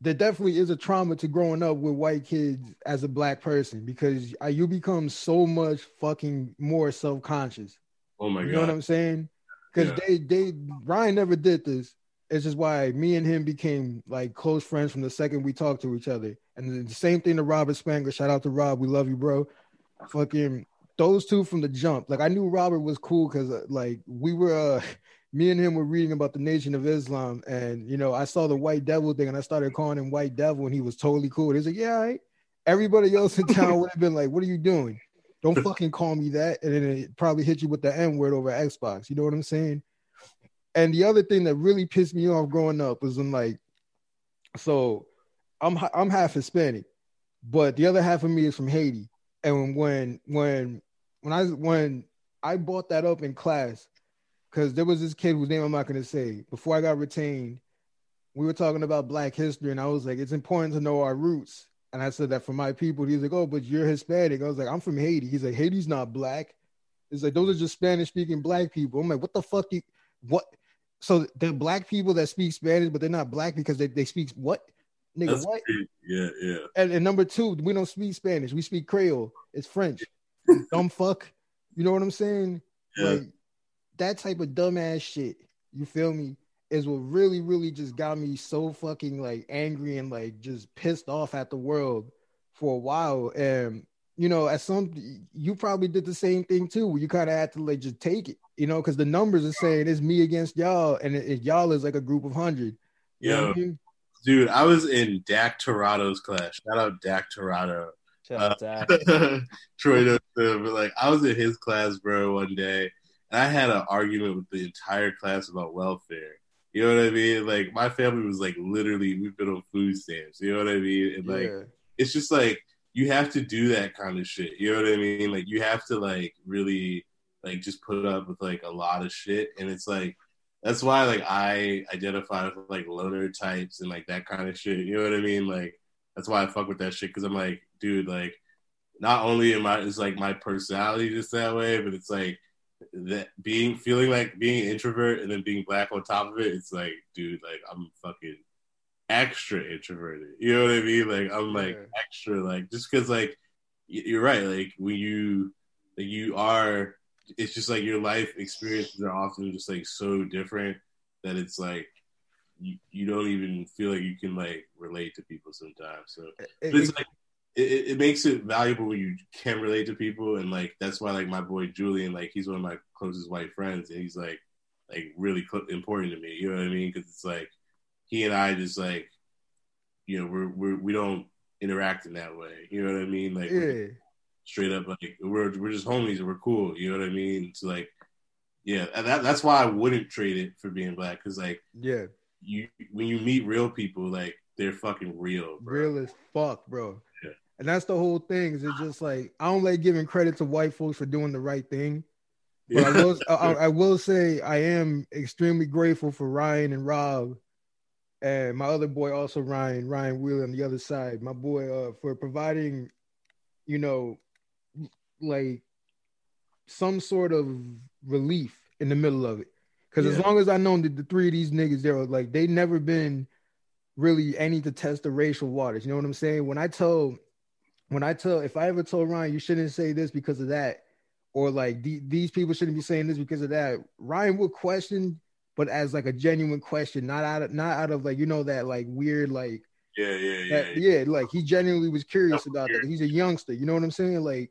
there definitely is a trauma to growing up with white kids as a black person, because you become so much fucking more self-conscious. Oh my God. You know what I'm saying? Because yeah. they, they, Ryan never did this. It's just why me and him became like close friends from the second we talked to each other. And the same thing to Robert Spangler. Shout out to Rob. We love you, bro. Fucking those two from the jump. Like I knew Robert was cool because like we were, uh, me and him were reading about the Nation of Islam, and, you know, I saw the white devil thing and I started calling him white devil, and he was totally cool. He's like, yeah, all right. Everybody else in town would have been like, what are you doing? Don't fucking call me that. And then it probably hit you with the N word over Xbox. You know what I'm saying? And the other thing that really pissed me off growing up was I'm like, so I'm, I'm half Hispanic, but the other half of me is from Haiti. And when, when, when I, when I brought that up in class, because there was this kid whose name I'm not going to say. Before I got retained, we were talking about black history, and I was like, it's important to know our roots. And I said that for my people. He's like, oh, but you're Hispanic. I was like, I'm from Haiti. He's like, Haiti's not black. It's like, those are just Spanish-speaking black people. I'm like, what the fuck do you, what? So they're black people that speak Spanish, but they're not black because they, they speak what? Nigga, That's what? Crazy. Yeah, yeah. And, and number two, we don't speak Spanish. We speak Creole. It's French. Dumb fuck. You know what I'm saying? Yeah. Like, that type of dumbass shit, you feel me, is what really, really just got me so fucking, like, angry and, like, just pissed off at the world for a while. And, you know, at some, you probably did the same thing, too, where you kind of had to, like, just take it, you know, because the numbers are saying it's me against y'all, and it, it, y'all is, like, a group of hundred. You Yo, know what I mean? Dude, I was in Dak Torado's class. Shout out Dak Torado. Shout out uh, to I. Troy knows too, but like I was in his class, bro, one day, and I had an argument with the entire class about welfare. You know what I mean? Like my family was like literally, we've been on food stamps. You know what I mean? And like yeah. it's just like you have to do that kind of shit. You know what I mean? Like you have to like really like just put up with like a lot of shit, and it's like. That's why, like, I identify with, like, loner types and, like, that kind of shit. You know what I mean? Like, that's why I fuck with that shit, because I'm like, dude, like, not only am I, it's, like, my personality just that way, but it's, like, that being, feeling like being an introvert and then being black on top of it, it's, like, dude, like, I'm fucking extra introverted. You know what I mean? Like, I'm, like, yeah. extra, like, just because, like, you're right. Like, when you, like, you are... It's just like your life experiences are often just like so different that it's like you, you don't even feel like you can like relate to people sometimes. So it, it's like it, it makes it valuable when you can relate to people, and like that's why like my boy Julian, like he's one of my closest white friends, and he's like like really cl- important to me. You know what I mean? Because it's like he and I just like you know we're, we're we don't interact in that way. You know what I mean? Like. Yeah. Straight up, like we're we're just homies and we're cool. You know what I mean? It's like, yeah, and that that's why I wouldn't trade it for being black, because like, yeah, you when you meet real people, like they're fucking real, bro. Real as fuck, bro. Yeah. And that's the whole thing. Is it's just like I don't like giving credit to white folks for doing the right thing. But yeah. I will I, I will say I am extremely grateful for Ryan and Rob, and my other boy also Ryan Ryan Wheeler on the other side. My boy uh, for providing, you know. Like some sort of relief in the middle of it, because yeah. as long as I know that the three of these niggas, they're like they never been really any to test the racial waters. You know what I'm saying? When I tell, when I tell, if I ever told Ryan, you shouldn't say this because of that, or like the, these people shouldn't be saying this because of that, Ryan would question, but as like a genuine question, not out of not out of like you know that like weird like yeah yeah yeah that, yeah. yeah like he genuinely was curious about that. He's a youngster. You know what I'm saying? Like.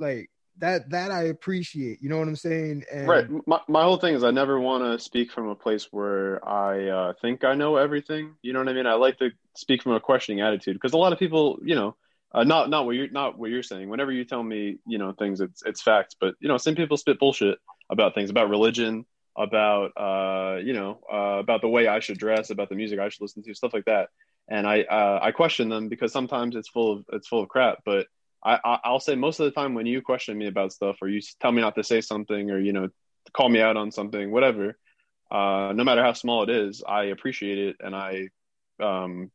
Like that, that I appreciate, you know what I'm saying? And right. My my whole thing is I never want to speak from a place where I uh, think I know everything. You know what I mean? I like to speak from a questioning attitude, because a lot of people, you know, uh, not, not what you're, not what you're saying. Whenever you tell me, you know, things, it's, it's facts, but you know, some people spit bullshit about things, about religion, about, uh, you know, uh, about the way I should dress, about the music I should listen to, stuff like that. And I, uh, I question them because sometimes it's full of, it's full of crap, but I, I'll say most of the time when you question me about stuff, or you tell me not to say something, or, you know, call me out on something, whatever, uh, no matter how small it is, I appreciate it. And I, um,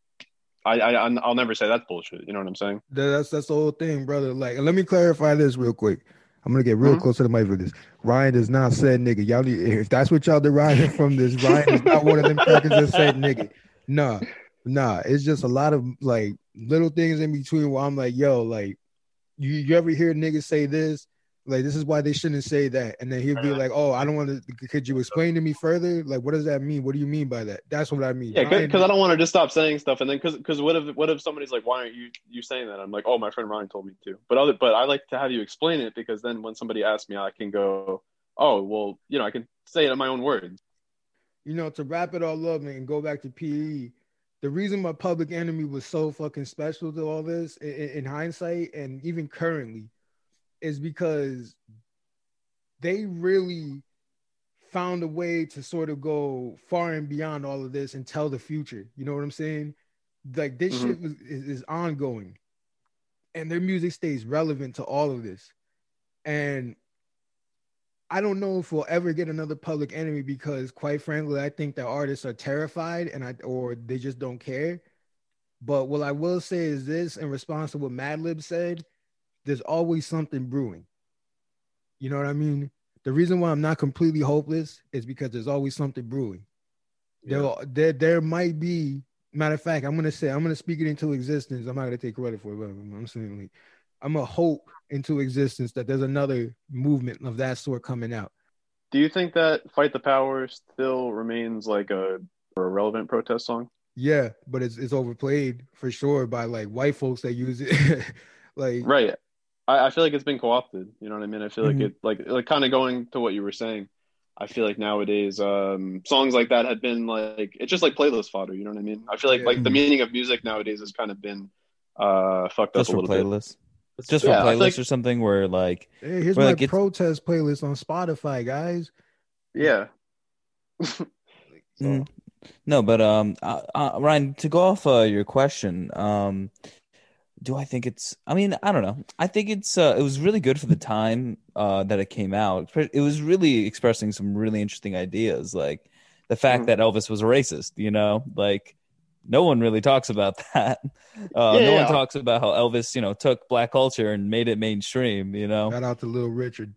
I, I, I'll never say that's bullshit. You know what I'm saying? That's, that's the whole thing, brother. Like, and let me clarify this real quick. I'm going to get real mm-hmm. close to the mic with this. Ryan does not say nigga. Y'all need, if that's what y'all deriving from this, Ryan is not one of them fuckers that said nigga. Nah, nah. It's just a lot of like little things in between where I'm like, yo, like, You, you ever hear niggas say this? Like, this is why they shouldn't say that. And then he'll be like, oh, I don't want to. Could you explain to me further? Like, what does that mean? What do you mean by that? That's what I mean. Yeah, because I don't want to just stop saying stuff. And then because because what if what if somebody's like, why aren't you, you saying that? I'm like, oh, my friend Ryan told me to. But other, but I like to have you explain it, because then when somebody asks me, I can go, oh, well, you know, I can say it in my own words. You know, to wrap it all up and go back to P E, the reason my Public Enemy was so fucking special to all this in, in hindsight and even currently is because they really found a way to sort of go far and beyond all of this and tell the future. You know what I'm saying? Like this mm-hmm. shit was, is, is ongoing, and their music stays relevant to all of this. And I don't know if we'll ever get another Public Enemy, because quite frankly, I think that artists are terrified and I, or they just don't care. But what I will say is this, in response to what Madlib said, there's always something brewing. You know what I mean? The reason why I'm not completely hopeless is because there's always something brewing. Yeah. There, there, there might be, matter of fact, I'm going to say, I'm going to speak it into existence. I'm not going to take credit for it, but I'm saying like, I'm a hope into existence that there's another movement of that sort coming out. Do you think that Fight the Power still remains like a, a relevant protest song? Yeah, but it's it's overplayed for sure by like white folks that use it. Like right. I, I feel like it's been co-opted. You know what I mean? I feel like mm-hmm. it like like kind of going to what you were saying. I feel like nowadays um, songs like that had been like, it's just like playlist fodder. You know what I mean? I feel like yeah. like the meaning of music nowadays has kind of been uh, fucked just up a little playlist. bit. It's just yeah, for playlists like, or something where like hey, here's where, my like, protest playlist on Spotify, guys. Yeah. so. mm. No, but um, uh, uh, Ryan, to go off uh, your question, um, do I think it's? I mean, I don't know. I think it's. Uh, it was really good for the time uh, that it came out. It was really expressing some really interesting ideas, like the fact mm. that Elvis was a racist. You know, like no one really talks about that. Uh, yeah, no yeah. one talks about how Elvis, you know, took black culture and made it mainstream. You know, shout out to Little Richard.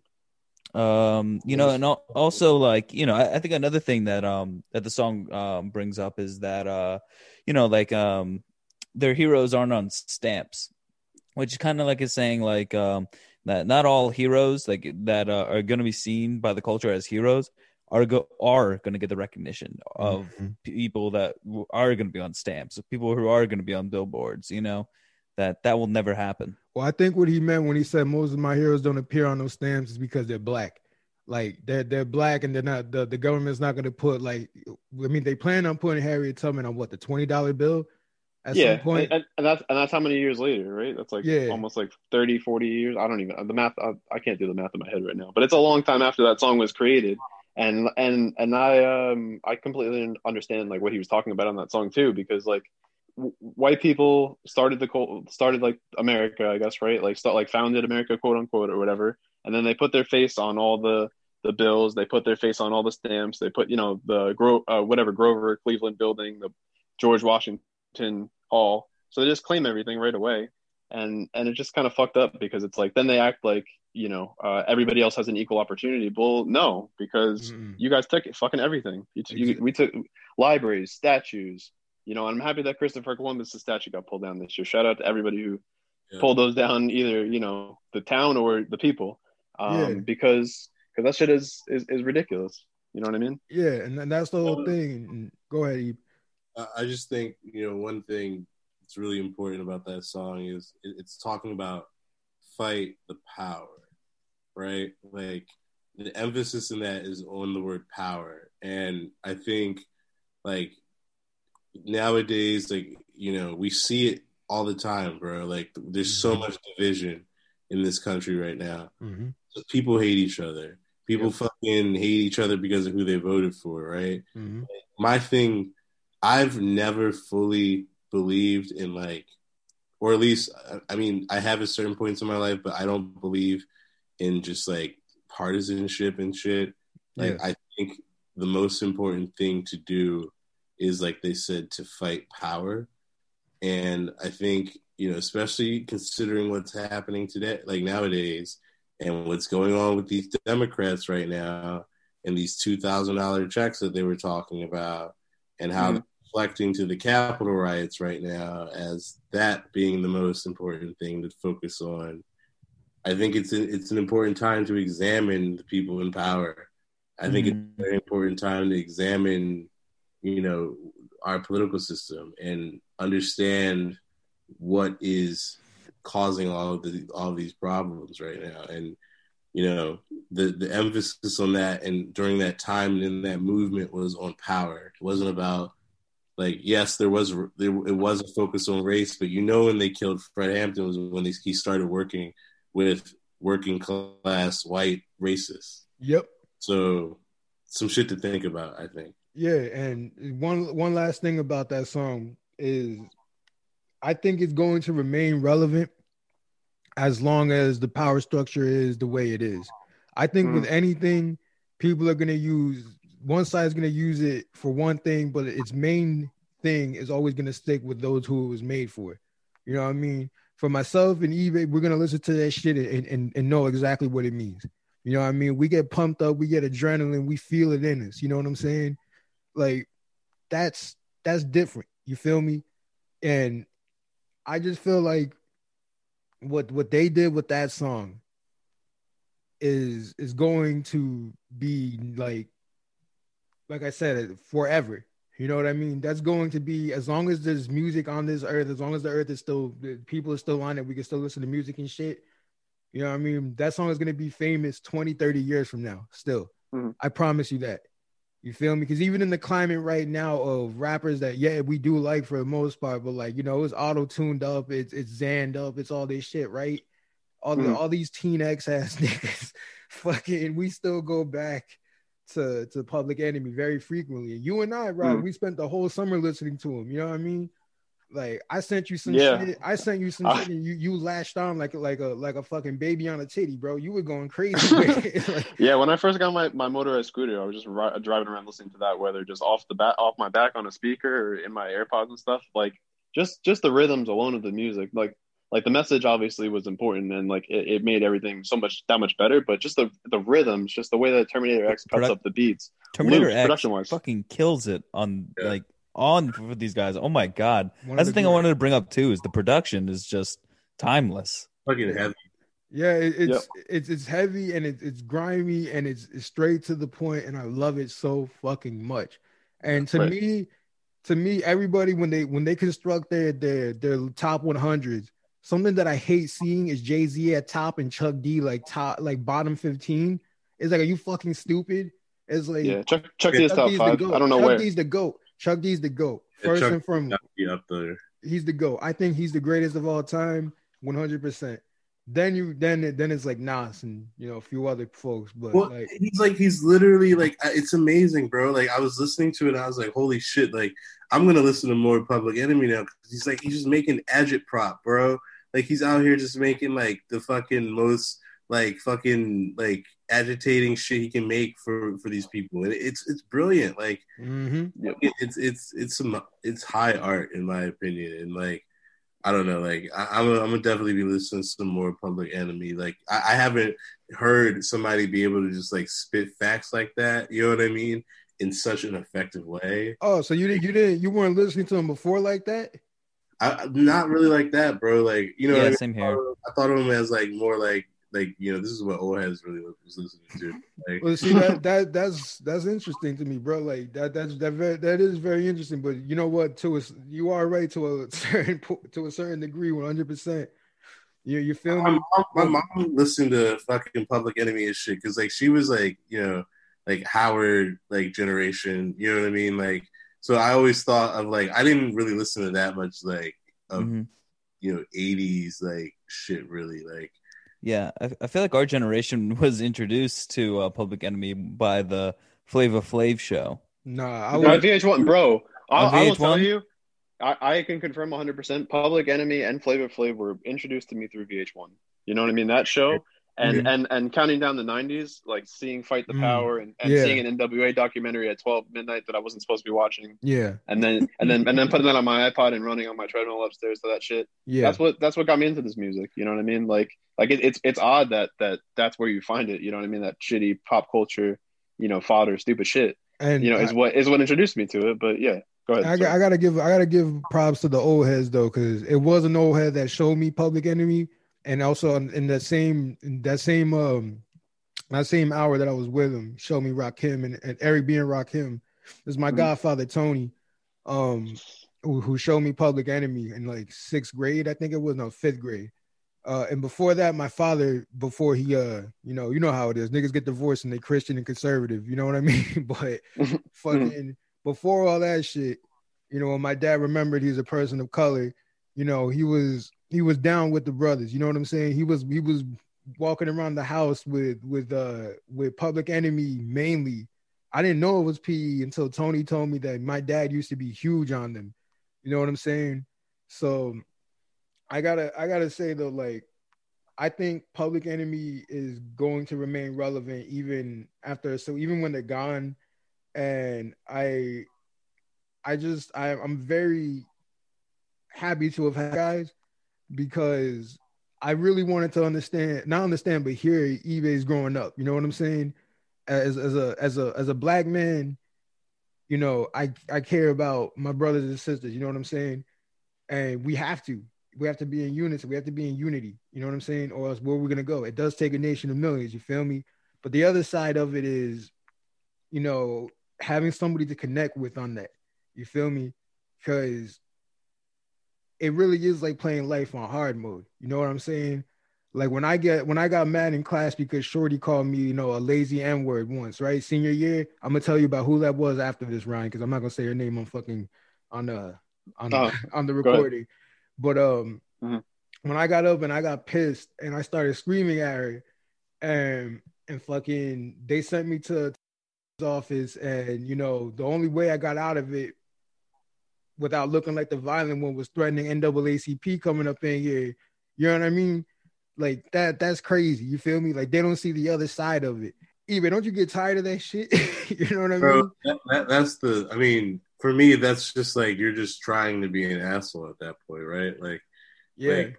Um, you know, and also like, you know, I, I think another thing that, um, that the song, um, brings up is that, uh, you know, like, um, their heroes aren't on stamps, which kind of like is saying like, um, that not all heroes like that uh, are going to be seen by the culture as heroes are go are going to get the recognition of mm-hmm. people that are going to be on stamps, people who are going to be on billboards, you know, that that will never happen. Well, I think what he meant when he said most of my heroes don't appear on those stamps is because they're black. Like they're they're black and they're not the, the government's not gonna put like I mean they plan on putting Harriet Tubman on what the twenty dollar bill at yeah, some point. And, and that's and that's how many years later, right? That's like yeah. almost like thirty, forty years. I don't even the math I, I can't do the math in my head right now, but it's a long time after that song was created. And and and I um I completely understand like what he was talking about on that song too, because like white people started the cold, started like America, I guess, right? Like, start like founded America, quote unquote, or whatever. And then they put their face on all the, the bills. They put their face on all the stamps. They put, you know, the Gro- uh, whatever Grover Cleveland building, the George Washington Hall. So they just claim everything right away, and and it just kind of fucked up because it's like then they act like you know uh, everybody else has an equal opportunity. Well, no, because mm. you guys took it, fucking everything. You t- you, we took libraries, statues. You know, I'm happy that Christopher Columbus' statue got pulled down this year. Shout out to everybody who yeah. pulled those down, either, you know, the town or the people, um, yeah. because cause that shit is, is is ridiculous. You know what I mean? Yeah, and, and that's the whole uh, thing. Go ahead, Eve. I just think, you know, one thing that's really important about that song is it's talking about fight the power, right? Like, the emphasis in that is on the word power. And I think, like, nowadays, like, you know, we see it all the time, bro. Like, there's so much division in this country right now. Mm-hmm. People hate each other. People yeah. fucking hate each other because of who they voted for, right? Mm-hmm. Like, my thing, I've never fully believed in, like, or at least, I mean, I have at certain points in my life, but I don't believe in just, like, partisanship and shit. Like, yeah. I think the most important thing to do is, like they said, to fight power. And I think, you know, especially considering what's happening today, like nowadays, and what's going on with these Democrats right now, and these two thousand dollars checks that they were talking about, and how mm-hmm. they're reflecting to the Capitol riots right now as that being the most important thing to focus on. I think it's, a, it's an important time to examine the people in power. I think mm-hmm. it's a very important time to examine, you know, our political system and understand what is causing all of the all of these problems right now. And, you know, the, the emphasis on that and during that time and in that movement was on power. It wasn't about, like, yes, there was there, it was a focus on race, but, you know, when they killed Fred Hampton was when they, he started working with working class white racists. Yep. So some shit to think about, I think. Yeah, and one one last thing about that song is I think it's going to remain relevant as long as the power structure is the way it is. I think mm. with anything, people are going to use, one side is going to use it for one thing, but its main thing is always going to stick with those who it was made for. You know what I mean? For myself and Eve, we're going to listen to that shit and, and, and know exactly what it means. You know what I mean? We get pumped up, we get adrenaline, we feel it in us. You know what I'm saying? Like, that's that's different. You feel me? And I just feel like what what they did with that song is is going to be like like I said, forever. You know what I mean? That's going to be, as long as there's music on this earth, as long as the earth is still, the people are still on it, we can still listen to music and shit. You know what I mean? That song is going to be famous twenty, thirty years from now still. Mm-hmm. I promise you that. You feel me? Because even in the climate right now of rappers that, yeah, we do like for the most part, but, like, you know, it's auto-tuned up, it's it's zanned up, it's all this shit, right? all, mm. the, all these teen X ass niggas, fucking, we still go back to, to Public Enemy very frequently. You and I, Rob, mm. we spent the whole summer listening to him. You know what I mean? Like, I sent you some yeah. shit. I sent you some I, shit, and you, you lashed on like like a like a fucking baby on a titty, bro. You were going crazy. Like, yeah, when I first got my, my motorized scooter, I was just ri- driving around listening to that, whether just off the bat, off my back on a speaker or in my AirPods and stuff. Like, just just the rhythms alone of the music, like like the message obviously was important, and like it, it made everything so much that much better. But just the the rhythms, just the way that Terminator X cuts Produ- up the beats, Terminator loops, X fucking kills it on yeah. like. on for these guys. Oh my god, one that's the thing good. I wanted to bring up too is the production is just timeless, fucking heavy. Yeah, it, it's, yep. it's it's heavy and it, it's grimy and it's, it's straight to the point, and I love it so fucking much. And to right. me to me everybody, when they when they construct their their their top one hundreds, something that I hate seeing is Jay-Z at top and Chuck D like top like bottom fifteen. It's like, are you fucking stupid? It's like, yeah, Chuck, Chuck D is top five. I don't know Chuck where Chuck D's the GOAT. Chuck D's the GOAT. First yeah, and foremost, up there. He's the GOAT. I think he's the greatest of all time, one hundred percent. Then you, then then it's like Nas and, you know, a few other folks. But well, like, he's like he's literally like, it's amazing, bro. Like, I was listening to it, and I was like, holy shit! Like, I'm gonna listen to more Public Enemy now, because he's like he's just making agitprop, bro. Like, he's out here just making like the fucking most like fucking like agitating shit he can make for, for these people, and it's it's brilliant. Like, mm-hmm. it, it's it's it's some it's high art in my opinion, and like I don't know, like I, I'm a, I'm gonna definitely be listening to some more Public Enemy. Like I, I haven't heard somebody be able to just like spit facts like that. You know what I mean? In such an effective way. Oh, so you didn't you didn't you weren't listening to him before like that? I, not really like that, bro. Like, you know, yeah, same here. I thought of, I thought of him as like more like. Like, you know, this is what old heads really was listening to. Like, well, see, that, that that's that's interesting to me, bro. Like that that's that very, that is very interesting. But you know what? To us, you are right to a certain to a certain degree, one hundred percent. You you feel my me? Mom, my mom listened to fucking Public Enemy and shit, because like she was like, you know, like Howard like generation. You know what I mean? Like, so I always thought of like, I didn't really listen to that much like of mm-hmm. you know eighties like shit really like. Yeah, I, I feel like our generation was introduced to uh, Public Enemy by the Flavor Flav show. Nah, I was V H one, bro. I'll, V H one? I will tell you, I, I can confirm one hundred percent. Public Enemy and Flavor Flav were introduced to me through V H one. You know what I mean? That show, and yeah. and, and counting down the nineties, like seeing Fight the mm. Power and, and yeah. seeing an N W A documentary at twelve midnight that I wasn't supposed to be watching. Yeah, and then and then and then putting that on my iPod and running on my treadmill upstairs to that shit. Yeah, that's what that's what got me into this music. You know what I mean? Like. Like it, it's it's odd that, that that's where you find it, you know what I mean? That shitty pop culture, you know, fodder, stupid shit, and you know, I, is what is what introduced me to it. But yeah, go ahead. I, I gotta give I gotta give props to the old heads though, because it was an old head that showed me Public Enemy, and also in that same in that same um that same hour that I was with him, showed me Rakim and, and Eric B and Rakim. This is my mm-hmm. godfather Tony, um, who, who showed me Public Enemy in like sixth grade, I think it was no fifth grade. Uh, and before that, my father, before he, uh, you know, you know how it is. Niggas get divorced and they Christian and conservative. You know what I mean? But fucking before all that shit, you know, when my dad remembered he was a person of color, you know, he was he was down with the brothers. You know what I'm saying? He was he was walking around the house with with uh, with Public Enemy mainly. I didn't know it was P E until Tony told me that my dad used to be huge on them. You know what I'm saying? So. I gotta, I gotta say though, like, I think Public Enemy is going to remain relevant even after. So even when they're gone, and I, I just, I, I'm very happy to have had guys, because I really wanted to understand, not understand, but hear eBay's growing up. You know what I'm saying? As as a as a as a black man, you know, I I care about my brothers and sisters. You know what I'm saying? And we have to. We have to be in units. We have to be in unity. You know what I'm saying? Or else where we're going to go. It does take a nation of millions. You feel me? But the other side of it is, you know, having somebody to connect with on that. You feel me? Because it really is like playing life on hard mode. You know what I'm saying? Like when I get, when I got mad in class because Shorty called me, you know, a lazy N-word once, right? Senior year. I'm going to tell you about who that was after this, Ryan, because I'm not going to say her name on fucking, on, uh, on, oh, on the recording. But um, mm-hmm. when I got up and I got pissed and I started screaming at her, and and fucking they sent me to his office, and you know the only way I got out of it without looking like the violent one was threatening N double A C P coming up in here. You know what I mean? Like that that's crazy. You feel me? Like they don't see the other side of it. Even don't you get tired of that shit? You know what I Bro, mean? That, that, that's the, I mean, for me, that's just like, you're just trying to be an asshole at that point. Right. Like, yeah. Like,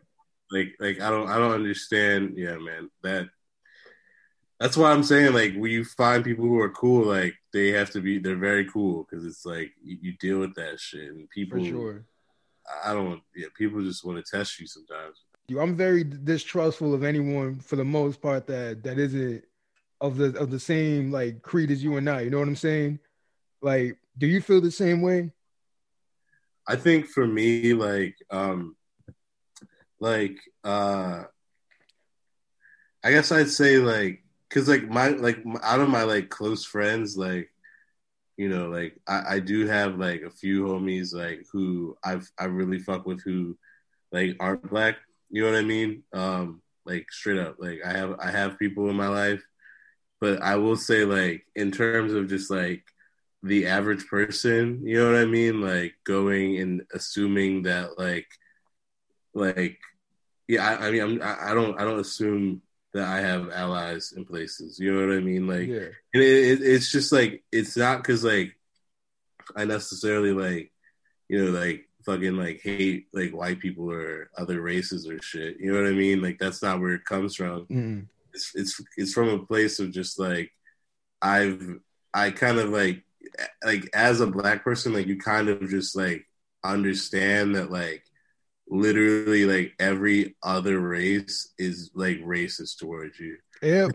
like, like I don't, I don't understand. Yeah, man. That, that's why I'm saying, like, when you find people who are cool, like they have to be, they're very cool. Cause it's like, you, you deal with that shit and people, for sure. I don't, yeah, people just want to test you sometimes. I'm very distrustful of anyone for the most part that, that isn't of the of the same like creed as you and I. You know what I'm saying? Like, do you feel the same way? I think for me, like, um, like, uh, I guess I'd say like, cause like my like out of my like close friends, like, you know, like I, I do have like a few homies like who I've I really fuck with who like aren't black. You know what I mean? Um, like straight up, like I have, I have people in my life, but I will say like, in terms of just like the average person, you know what I mean? Like going and assuming that like, like, yeah, I, I mean, I'm, I don't, I don't assume that I have allies in places, you know what I mean? Like, yeah. And it, it, it's just like, it's not cause like I necessarily like, you know, like, fucking like hate like white people or other races or shit. You know what I mean? Like that's not where it comes from. Mm-hmm. It's it's it's from a place of just like I've I kind of like like as a black person, like you kind of just like understand that like literally like every other race is like racist towards you. Yeah.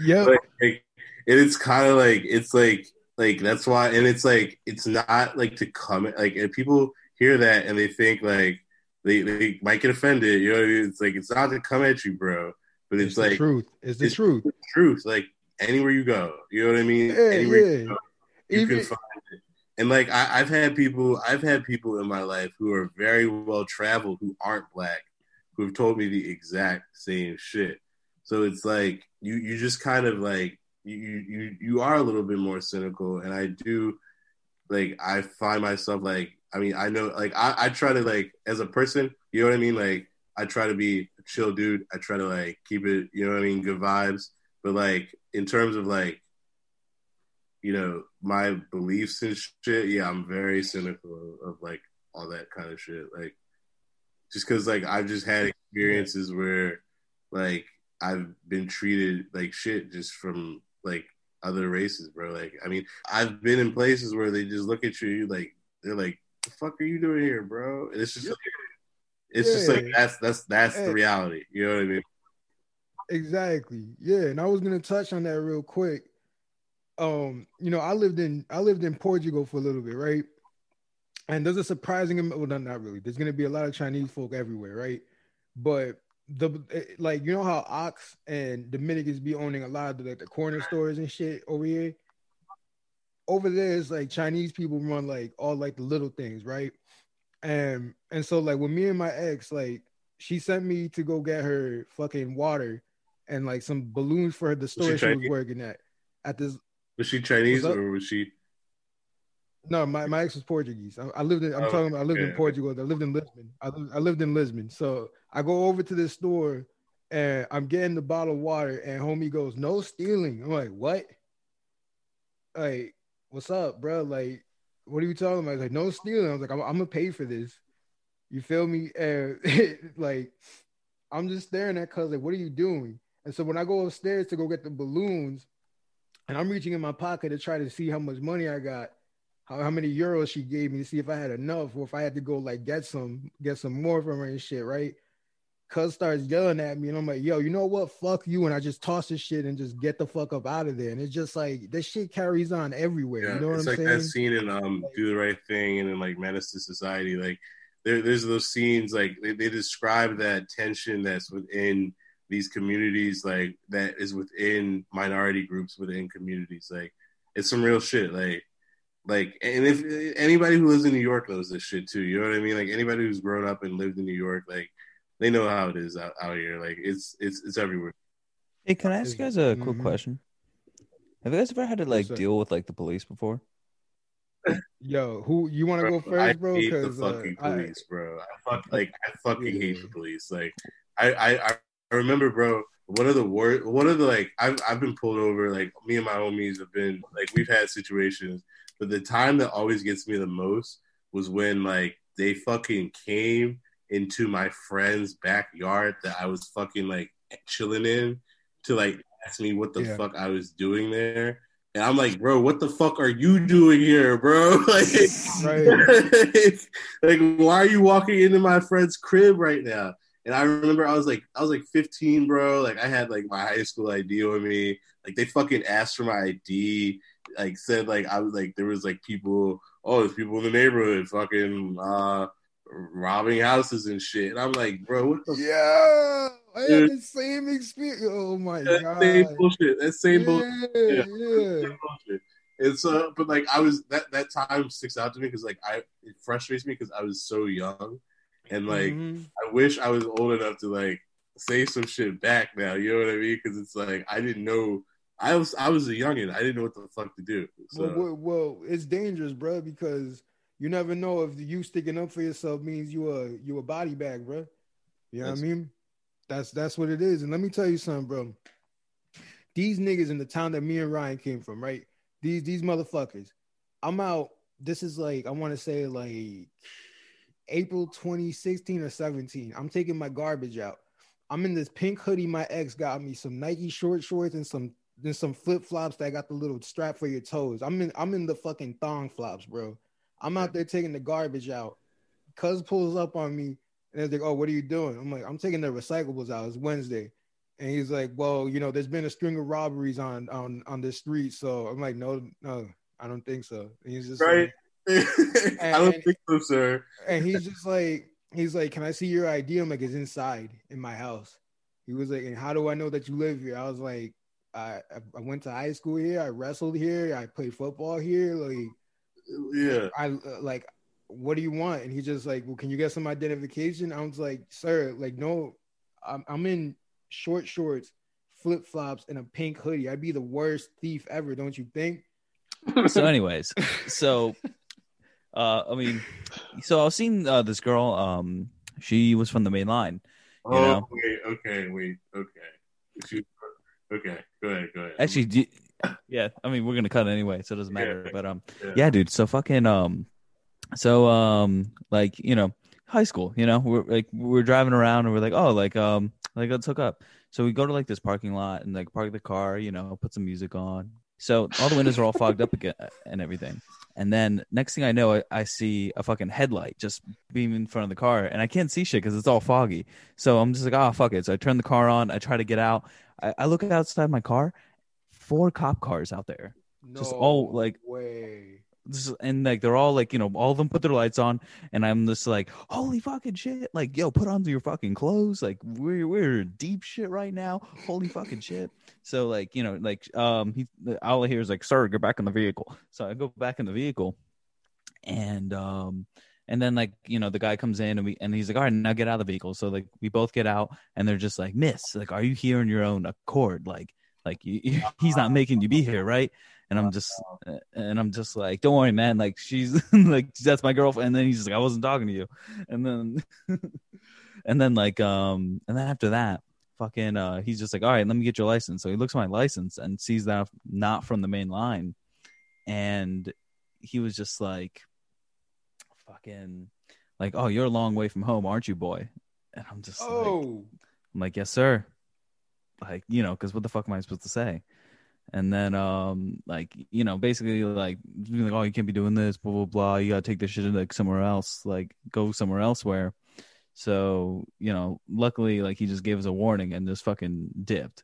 Yeah. like, like, and it's kind of like it's like like that's why, and it's like it's not like to comment like if people hear that and they think like they, they might get offended, you know what I mean? It's like it's not to come at you, bro, but it's, it's like the truth. It's the it's truth. The truth. Like anywhere you go, you know what I mean? Yeah, anywhere yeah. you go, you Even... can find it. And like I, I've had people, I've had people in my life who are very well traveled who aren't black who have told me the exact same shit. So it's like you, you just kind of like you, you, you are a little bit more cynical, and I do like I find myself like. I mean, I know, like, I, I try to, like, as a person, you know what I mean? Like, I try to be a chill dude. I try to, like, keep it, you know what I mean, good vibes. But, like, in terms of, like, you know, my beliefs and shit, yeah, I'm very cynical of, like, all that kind of shit. Like, just because, like, I've just had experiences where, like, I've been treated like shit just from, like, other races, bro. Like, I mean, I've been in places where they just look at you, like, they're like, the fuck are you doing here, bro? And it's just, yeah. like, it's yeah. just like that's that's that's yeah. the reality. You know what I mean? Exactly. Yeah, and I was gonna touch on that real quick. Um, you know, I lived in I lived in Portugal for a little bit, right? And there's a surprising amount. Well, not really. There's gonna be a lot of Chinese folk everywhere, right? But the like, you know how Ox and Dominicans be owning a lot of the, like the corner stores and shit over here. Over there, it's like Chinese people run like all like the little things, right? And and so like with me and my ex, like she sent me to go get her fucking water and like some balloons for her, the store she, she was working at. At this, was she Chinese was or was she? No, my, my ex was Portuguese. I, I lived in. I'm oh, talking. About, I lived yeah. in Portugal. I lived in Lisbon. I lived, I lived in Lisbon. So I go over to this store and I'm getting the bottle of water, and homie goes, "No stealing." I'm like, "What?" Like. What's up, bro? Like, what are you talking about? Like, no stealing. I was like, I'm, I'm gonna pay for this. You feel me? And like, I'm just staring at cuz, like, what are you doing? And so when I go upstairs to go get the balloons, and I'm reaching in my pocket to try to see how much money I got, how, how many euros she gave me to see if I had enough, or if I had to go like get some, get some more from her and shit, right? Cuz starts yelling at me, and I'm like, yo, you know what? Fuck you. And I just toss this shit and just get the fuck up out of there. And it's just like, this shit carries on everywhere. Yeah, you know what I'm like saying? It's like that scene in um, like, Do the Right Thing and then like Menace to Society. Like there, there's those scenes, like they, they describe that tension that's within these communities, like that is within minority groups within communities. Like it's some real shit. Like, like, and if anybody who lives in New York knows this shit too, you know what I mean? Like anybody who's grown up and lived in New York, like, they know how it is out, out here. Like it's it's it's everywhere. Hey, can I ask you guys a quick mm-hmm. question? Have you guys ever had to like deal with like the police before? Yo, who you want to go first, I bro? I hate the fucking uh, police, I... bro. I fuck like I fucking yeah. hate the police. Like I, I I remember, bro. One of the worst. One of the like I've I've been pulled over. Like me and my homies have been like we've had situations, but the time that always gets me the most was when like they fucking came into my friend's backyard that I was fucking like chilling in to like ask me what the yeah. fuck I was doing there. And I'm like, bro, what the fuck are you doing here, bro? Like, right. like, why are you walking into my friend's crib right now? And I remember I was like, I was like fifteen, bro. Like I had like my high school I D on me. Like they fucking asked for my I D. Like said, like I was like, there was like people. Oh, there's people in the neighborhood fucking uh, robbing houses and shit. And I'm like, bro, what the yeah. fuck? I had the same experience. Oh my that god! Same bullshit. That same yeah, bullshit. Yeah. Yeah. Same bullshit. And so, but like I was that that time sticks out to me because like I it frustrates me because I was so young, and like mm-hmm. I wish I was old enough to like say some shit back now. You know what I mean? Because it's like I didn't know. I was I was a youngin. I didn't know what the fuck to do. So. Well, well, well, it's dangerous, bro, because you never know if you sticking up for yourself means you a you a body bag, bro. You know That's- what I mean? That's that's what it is. And let me tell you something, bro. These niggas in the town that me and Ryan came from, right? These these motherfuckers. I'm out. This is like, I want to say like April twenty sixteen or seventeen. I'm taking my garbage out. I'm in this pink hoodie my ex got me, some Nike short shorts and some and some flip-flops that got the little strap for your toes. I'm in I'm in the fucking thong flops, bro. I'm out there taking the garbage out. Cuz pulls up on me. And they're like, oh, what are you doing? I'm like, I'm taking the recyclables out. It's Wednesday. And he's like, well, you know, there's been a string of robberies on on, on this street. So I'm like, no, no, I don't think so. And he's just right. Like, and, I don't think so, sir. And he's just like, he's like, can I see your I D? I'm like, it's inside in my house. He was like, and how do I know that you live here? I was like, I I went to high school here. I wrestled here. I played football here. Like, yeah, I like. What do you want? And he just like, well, can you get some identification? I was like, sir, like, no, I'm, I'm in short shorts, flip flops, and a pink hoodie. I'd be the worst thief ever, don't you think? So, anyways, so, uh, I mean, so I've seen uh, this girl. Um, she was from the main line. You oh, know? wait, okay, wait, okay, she, okay, go ahead, go ahead. Actually, do, yeah, I mean, we're gonna cut it anyway, so it doesn't matter. Yeah, but um, yeah. yeah, dude, so fucking um. So, um, like, you know, high school, you know, we're like, we're driving around and we're like, oh, like, um, like, let's hook up. So we go to like this parking lot and like park the car, you know, put some music on. So all the windows are all fogged up again and everything. And then next thing I know, I, I see a fucking headlight just beam in front of the car and I can't see shit because it's all foggy. So I'm just like, oh, fuck it. So I turn the car on. I try to get out. I, I look outside my car, four cop cars out there. No just all like way. And like they're all like, you know, all of them put their lights on and I'm just like, holy fucking shit, like, yo, put on your fucking clothes, like we're we're deep shit right now, holy fucking shit. So like, you know, like um he all I hear is like, sir, get back in the vehicle. So I go back in the vehicle and um and then like, you know, the guy comes in and we and he's like, all right, now get out of the vehicle. So like we both get out and they're just like, miss, like, are you here on your own accord? Like like you, he's not making you be here, right? And I'm just, and I'm just like, don't worry, man. Like she's like, that's my girlfriend. And then he's just like, I wasn't talking to you. And then, and then like, um, and then after that, fucking, uh, he's just like, all right, let me get your license. So he looks at my license and sees that I'm not from the main line. And he was just like, fucking, like, oh, you're a long way from home, aren't you, boy? And I'm just, oh. like, I'm like, yes, sir. Like, you know, because what the fuck am I supposed to say? And then, um, like, you know, basically, like, like, oh, you can't be doing this, blah, blah, blah. You got to take this shit like somewhere else, like go somewhere elsewhere. So, you know, luckily, like he just gave us a warning and just fucking dipped.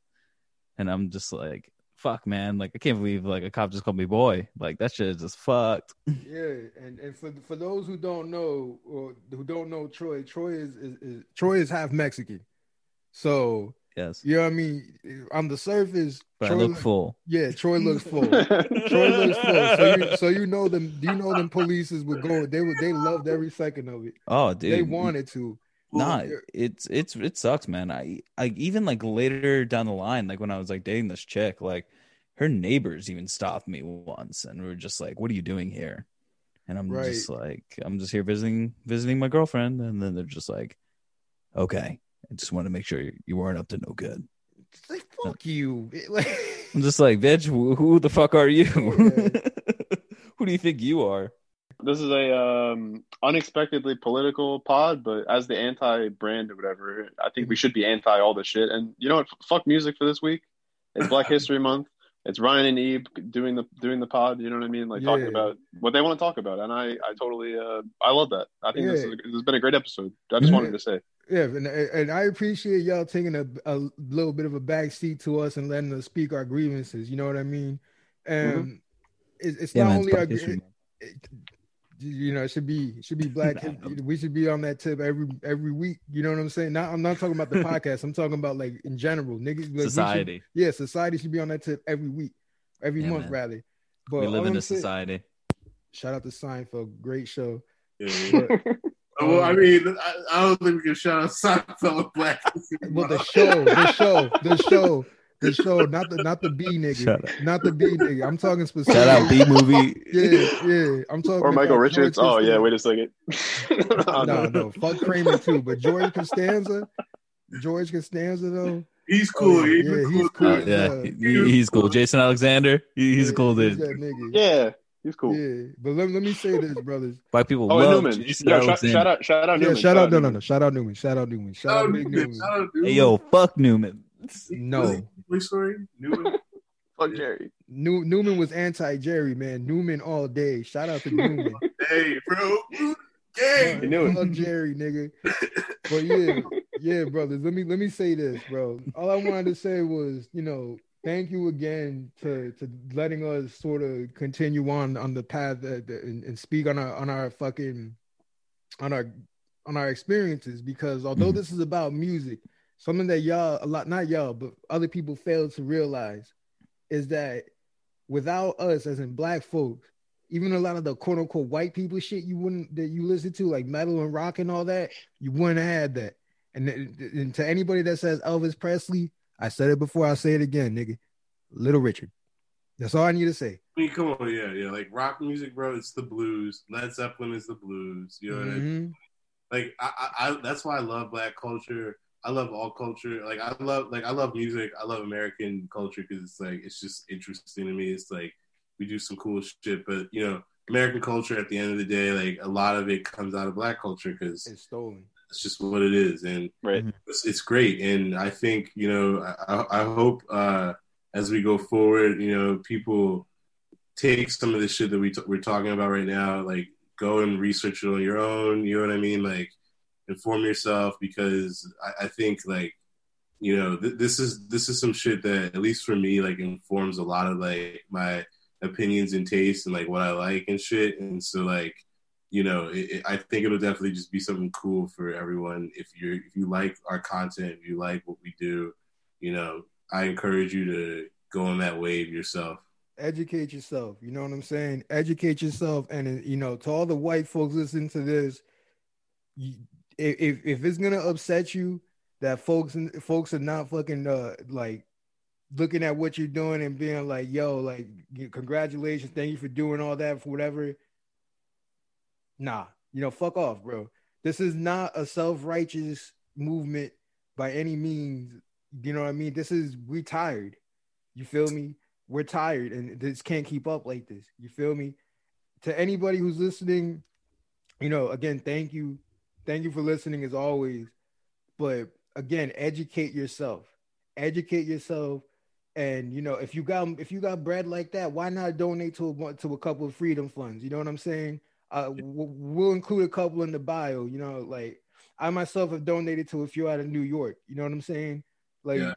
And I'm just like, fuck, man. Like, I can't believe like a cop just called me boy. Like that shit is just fucked. Yeah. And, and for for those who don't know or who don't know Troy, Troy is, is, is Troy is half Mexican. So. Yes. You know what I mean? On the surface, but Troy I look look, full. Yeah, Troy looks full. Troy looks full. So you, so you know them. You know them. Polices would go. They would. They loved every second of it. Oh, dude. They wanted to. Nah, it's it's it sucks, man. I I even like later down the line, like when I was like dating this chick, like her neighbors even stopped me once and we were just like, "What are you doing here?" And I'm right. just like, "I'm just here visiting visiting my girlfriend." And then they're just like, "Okay, I just want to make sure you weren't up to no good." It's like, fuck no. you. I'm just like, bitch, who the fuck are you? Yeah. Who do you think you are? This is a um, unexpectedly political pod, but as the anti-brand or whatever, I think we should be anti all this shit. And you know what? Fuck music for this week. It's Black History Month. It's Ryan and Eve doing the doing the pod. You know what I mean? Like yeah, talking yeah. about what they want to talk about. And I, I totally uh, I love that. I think yeah. this, is, this has been a great episode. I just yeah. wanted to say. Yeah, and, and I appreciate y'all taking a, a little bit of a backseat to us and letting us speak our grievances. You know what I mean? And mm-hmm. it's, it's yeah, not man, only it's our it, you know, it should be it should be black. We should be on that tip every every week. You know what I'm saying? Not, I'm not talking about the podcast. I'm talking about like in general, niggas. Like, society. Should, yeah, society should be on that tip every week, every yeah, month man. rather. But we live in a society. Saying, shout out to Seinfeld, great show. Yeah. But, well, I mean, I, I don't think we can shout out Seinfeld Black. Well, the show, the show, the show, the show, not the not the B nigga, not the B nigga. I'm talking specifically. Shout out B movie. Yeah, yeah. I'm talking. Or Michael Richards. Oh yeah, wait a second. no, no, no, fuck Kramer too. But George Costanza, George Costanza though. He's cool. Oh, yeah, he's, yeah, cool. he's cool. Uh, yeah, yeah. He, he's cool. Jason Alexander. He, he's yeah, cool dude. He's that nigga. Yeah. He's cool. Yeah, but let, let me say this, brothers. Black people oh, love Newman. Yo, shout, shout out, shout out, yeah, Newman. Shout out, no, no, no. Shout out Newman. Shout out Newman. Shout, shout out Newman. Newman. Shout out Newman. Hey, yo, fuck Newman. No. Sorry, Newman. Fuck Jerry. New, Newman was anti-Jerry, man. Newman all day. Shout out to Newman. Hey, bro. Hey, you knew it. Fuck Jerry, nigga. But yeah, yeah, brothers. Let me let me say this, bro. All I wanted to say was, you know. Thank you again to, to letting us sort of continue on on the path that, that, and, and speak on our on our fucking on our on our experiences, because although mm-hmm. this is about music, something that y'all a lot not y'all but other people fail to realize is that without us as in black folks, even a lot of the quote unquote white people shit you wouldn't that you listen to like metal and rock and all that, you wouldn't have had that. And, and to anybody that says Elvis Presley. I said it before. I'll say it again, nigga. Little Richard. That's all I need to say. I mean, come on, yeah, yeah. Like, rock music, bro, it's the blues. Led Zeppelin is the blues. You know mm-hmm. what I mean? Like, I, I, that's why I love black culture. I love all culture. Like, I love, like, I love music. I love American culture because it's, like, it's just interesting to me. It's, like, we do some cool shit. But, you know, American culture, at the end of the day, like, a lot of it comes out of black culture because it's stolen. It's just what it is, and right. it's, it's great. And I think, you know, I, I hope uh, as we go forward, you know, people take some of the shit that we t- we're talking about right now, like go and research it on your own. You know what I mean? Like inform yourself, because I, I think like, you know, th- this is this is some shit that at least for me, like informs a lot of like my opinions and tastes and like what I like and shit. And so like, you know, it, it, I think it'll definitely just be something cool for everyone. If you if you like our content, if you like what we do, you know, I encourage you to go on that wave yourself. Educate yourself. You know what I'm saying? Educate yourself. And, you know, to all the white folks listening to this, you, if if it's going to upset you that folks folks are not fucking uh, like looking at what you're doing and being like, yo, like, congratulations. Thank you for doing all that for whatever. Nah, you know, fuck off, bro. This is not a self-righteous movement by any means. You know what I mean? This is, we tired. You feel me? We're tired and this can't keep up like this. You feel me? To anybody who's listening, you know, again, thank you. Thank you for listening as always. But again, educate yourself. Educate yourself. And, you know, if you got, if you got bread like that, why not donate to a, to a couple of freedom funds? You know what I'm saying? Uh, we'll include a couple in the bio, you know, like I myself have donated to a few out of New York, you know what I'm saying? Like yeah.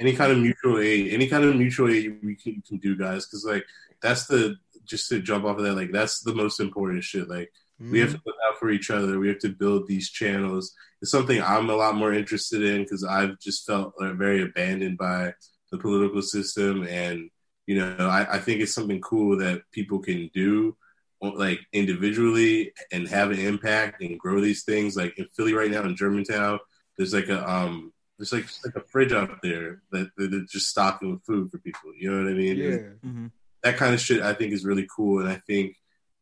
any kind of mutual aid, any kind of mutual aid we can, can do, guys. Cause like, that's the, just to jump off of that, like that's the most important shit. Like mm-hmm. we have to look out for each other. We have to build these channels. It's something I'm a lot more interested in cause I've just felt like, very abandoned by the political system. And, you know, I, I think it's something cool that people can do. like individually and have an impact and grow these things. Like in Philly right now in Germantown, there's like a um, there's like like a fridge out there that they're just stocking with food for people. You know what I mean? Yeah. Mm-hmm. That kind of shit I think is really cool, and I think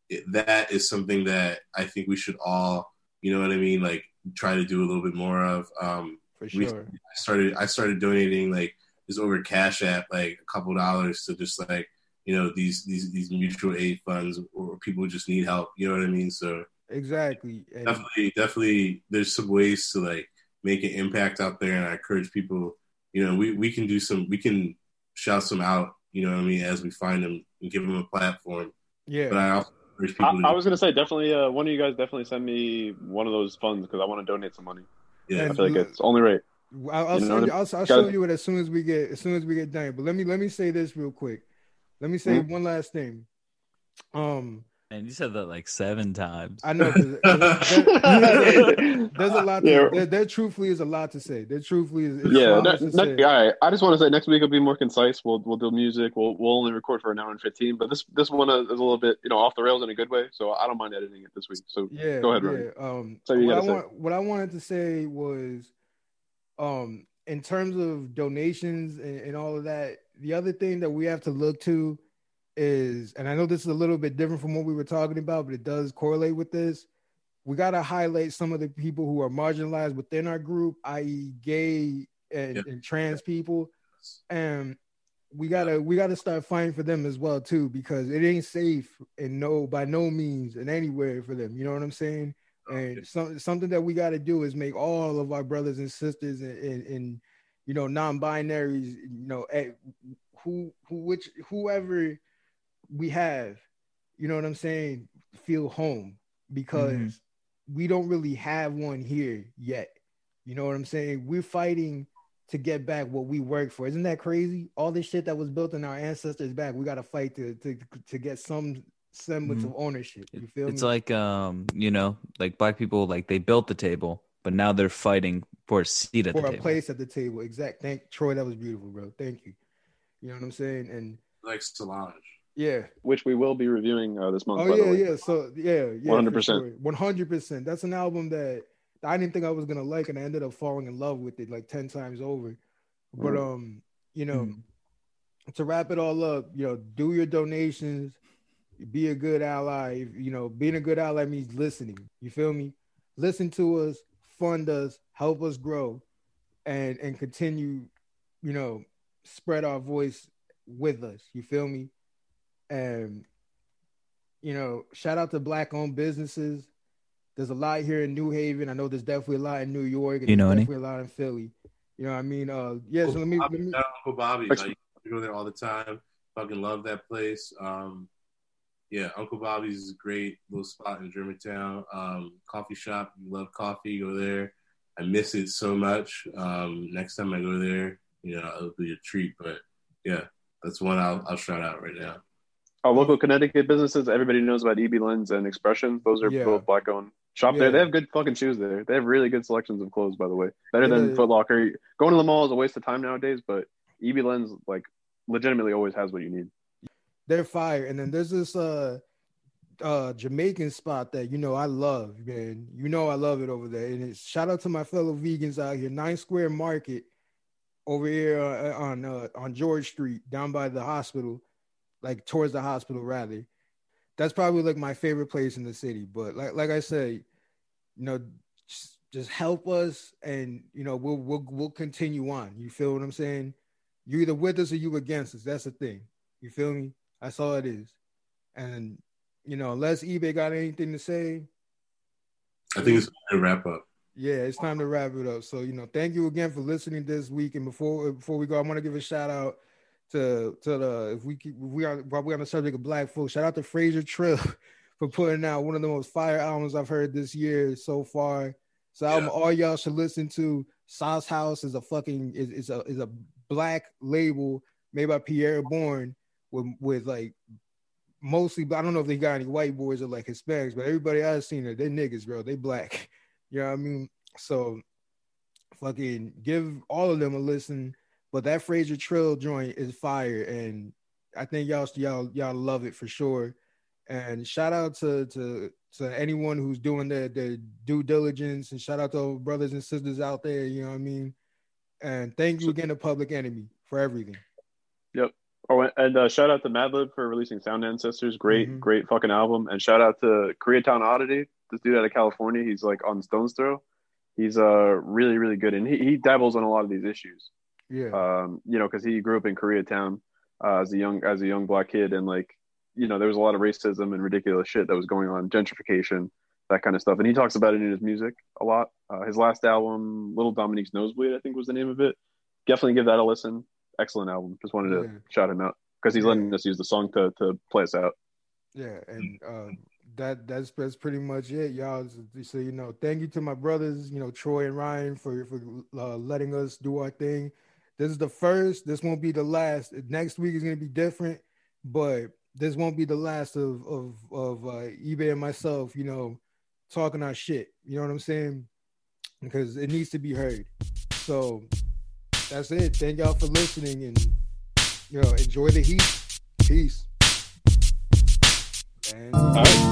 it, that is something that I think we should all, you know what I mean, like try to do a little bit more of. Um, for sure. We, I started I started donating like just over Cash App, like a couple dollars to just like, you know, these these these mutual aid funds or people just need help, you know what I mean? So exactly, and definitely definitely there's some ways to like make an impact out there, and I encourage people, you know, we we can do some we can shout some out, you know what I mean, as we find them and give them a platform. Yeah, but I also encourage people I, to- I was gonna say definitely uh, one of you guys definitely send me one of those funds because I want to donate some money. Yeah, and I feel like it's only right. I'll, I'll, you know, you, I'll, I'll show you it as soon as we get as soon as we get done. But let me let me say this real quick. Let me say mm-hmm. one last thing. Um, and you said that like seven times. I know. Cause, cause there, there's a lot. To, yeah. there, there truthfully is a lot to say. There truthfully is. is yeah. Next, next, all right. I just want to say next week will be more concise. We'll we'll do music. We'll we'll only record for an hour and fifteen. But this this one is a little bit, you know, off the rails in a good way. So I don't mind editing it this week. So yeah, go ahead, Ryan. Yeah. Um, so you what, I want, what I wanted to say was, um, in terms of donations and, and all of that, the other thing that we have to look to is, and I know this is a little bit different from what we were talking about, but it does correlate with this. We got to highlight some of the people who are marginalized within our group, that is gay and, yep. and trans people. And we got to, we got to start fighting for them as well too, because it ain't safe and no, by no means and anywhere for them. You know what I'm saying? And some, something that we got to do is make all of our brothers and sisters and, and, and you know, non-binaries, you know, who, who, which, whoever we have, you know what I'm saying, feel home, because mm-hmm. we don't really have one here yet. You know what I'm saying? We're fighting to get back what we work for. Isn't that crazy? All this shit that was built in our ancestors back, we got to fight to, to, to get some semblance mm-hmm. of ownership. You feel it's me? Like, um, you know, like black people, like they built the table, but now they're fighting for a seat at for the a table. place at the table. Exact. Thank Troy. That was beautiful, bro. Thank you. You know what I'm saying? And like Solange. Yeah. Which we will be reviewing uh, this month. Oh, by yeah, the way. yeah. So, yeah. yeah one hundred percent. one hundred percent. That's an album that I didn't think I was going to like, and I ended up falling in love with it like ten times over. But, mm. um, you know, mm. to wrap it all up, you know, do your donations, be a good ally. You know, being a good ally means listening. You feel me? Listen to us, fund us, help us grow, and and continue, you know, spread our voice with us. You feel me? And, you know, shout out to Black-owned businesses. There's a lot here in New Haven. I know there's definitely a lot in New York. And you know, definitely any? a lot in Philly. You know what I mean? Uh, yeah, so let me... Let me... Uncle Bobby. Like, you go there all the time. Fucking love that place. Um, yeah, Uncle Bobby's is a great little spot in Germantown. Um, coffee shop. You love coffee. Go there. I miss it so much. Um, next time I go there, you know, it'll be a treat. But, yeah, that's one I'll, I'll shout out right now. Our local Connecticut businesses, everybody knows about E B Lens and Expression. Those are yeah. both Black-owned. Shop yeah. there. They have good fucking shoes there. They have really good selections of clothes, by the way. Better yeah. than Foot Locker. Going to the mall is a waste of time nowadays, but E B Lens, like, legitimately always has what you need. They're fire. And then there's this uh, uh, Jamaican spot that, you know, I love, man. You know I love it over there. And it's, shout out to my fellow vegans out here. Nine Square Market over here uh, on uh, on George Street, down by the hospital. Like towards the hospital, rather. That's probably like my favorite place in the city. But like, like I say, you know, just, just help us, and you know, we'll we'll we'll continue on. You feel what I'm saying? You're either with us or you against us. That's the thing. You feel me? That's all it is. And you know, unless eBay got anything to say, I think it's time to wrap up. Yeah, it's time to wrap it up. So you know, thank you again for listening this week. And before before we go, I want to give a shout out. To to the if we keep, if we are probably on the subject of black folks, shout out to Fraser Trill for putting out one of the most fire albums I've heard this year so far. So yeah. album all y'all should listen to. Sauce House is a fucking is, is a is a black label made by Pierre Bourne with with like mostly, I don't know if they got any white boys or like Hispanics, but everybody I've seen it, they niggas, bro. They black. You know what I mean? So fucking give all of them a listen. But that Fraser Trill joint is fire, and I think y'all y'all y'all love it for sure. And shout out to to to anyone who's doing their, their due diligence, and shout out to our brothers and sisters out there, you know what I mean? And thank you again to Public Enemy for everything. Yep. Oh, and uh, shout out to Madlib for releasing Sound Ancestors. Great, mm-hmm. great fucking album. And shout out to Koreatown Oddity, this dude out of California. He's like on Stone's Throw. He's uh really, really good. And he, he dabbles on a lot of these issues. Yeah. Um, you know, because he grew up in Koreatown uh, as a young as a young black kid, and like, you know, there was a lot of racism and ridiculous shit that was going on, gentrification, that kind of stuff. And he talks about it in his music a lot. Uh, his last album, Little Dominique's Nosebleed, I think was the name of it. Definitely give that a listen. Excellent album. Just wanted to yeah. shout him out because he's yeah. letting us use the song to, to play us out. Yeah, and uh, that that's that's pretty much it, y'all. So, you know, thank you to my brothers, you know, Troy and Ryan for for uh, letting us do our thing. This is the first. This won't be the last. Next week is gonna be different, but this won't be the last of of of uh, eBay and myself, you know, talking our shit. You know what I'm saying? Because it needs to be heard. So that's it. Thank y'all for listening, and you know, enjoy the heat. Peace. And- All right.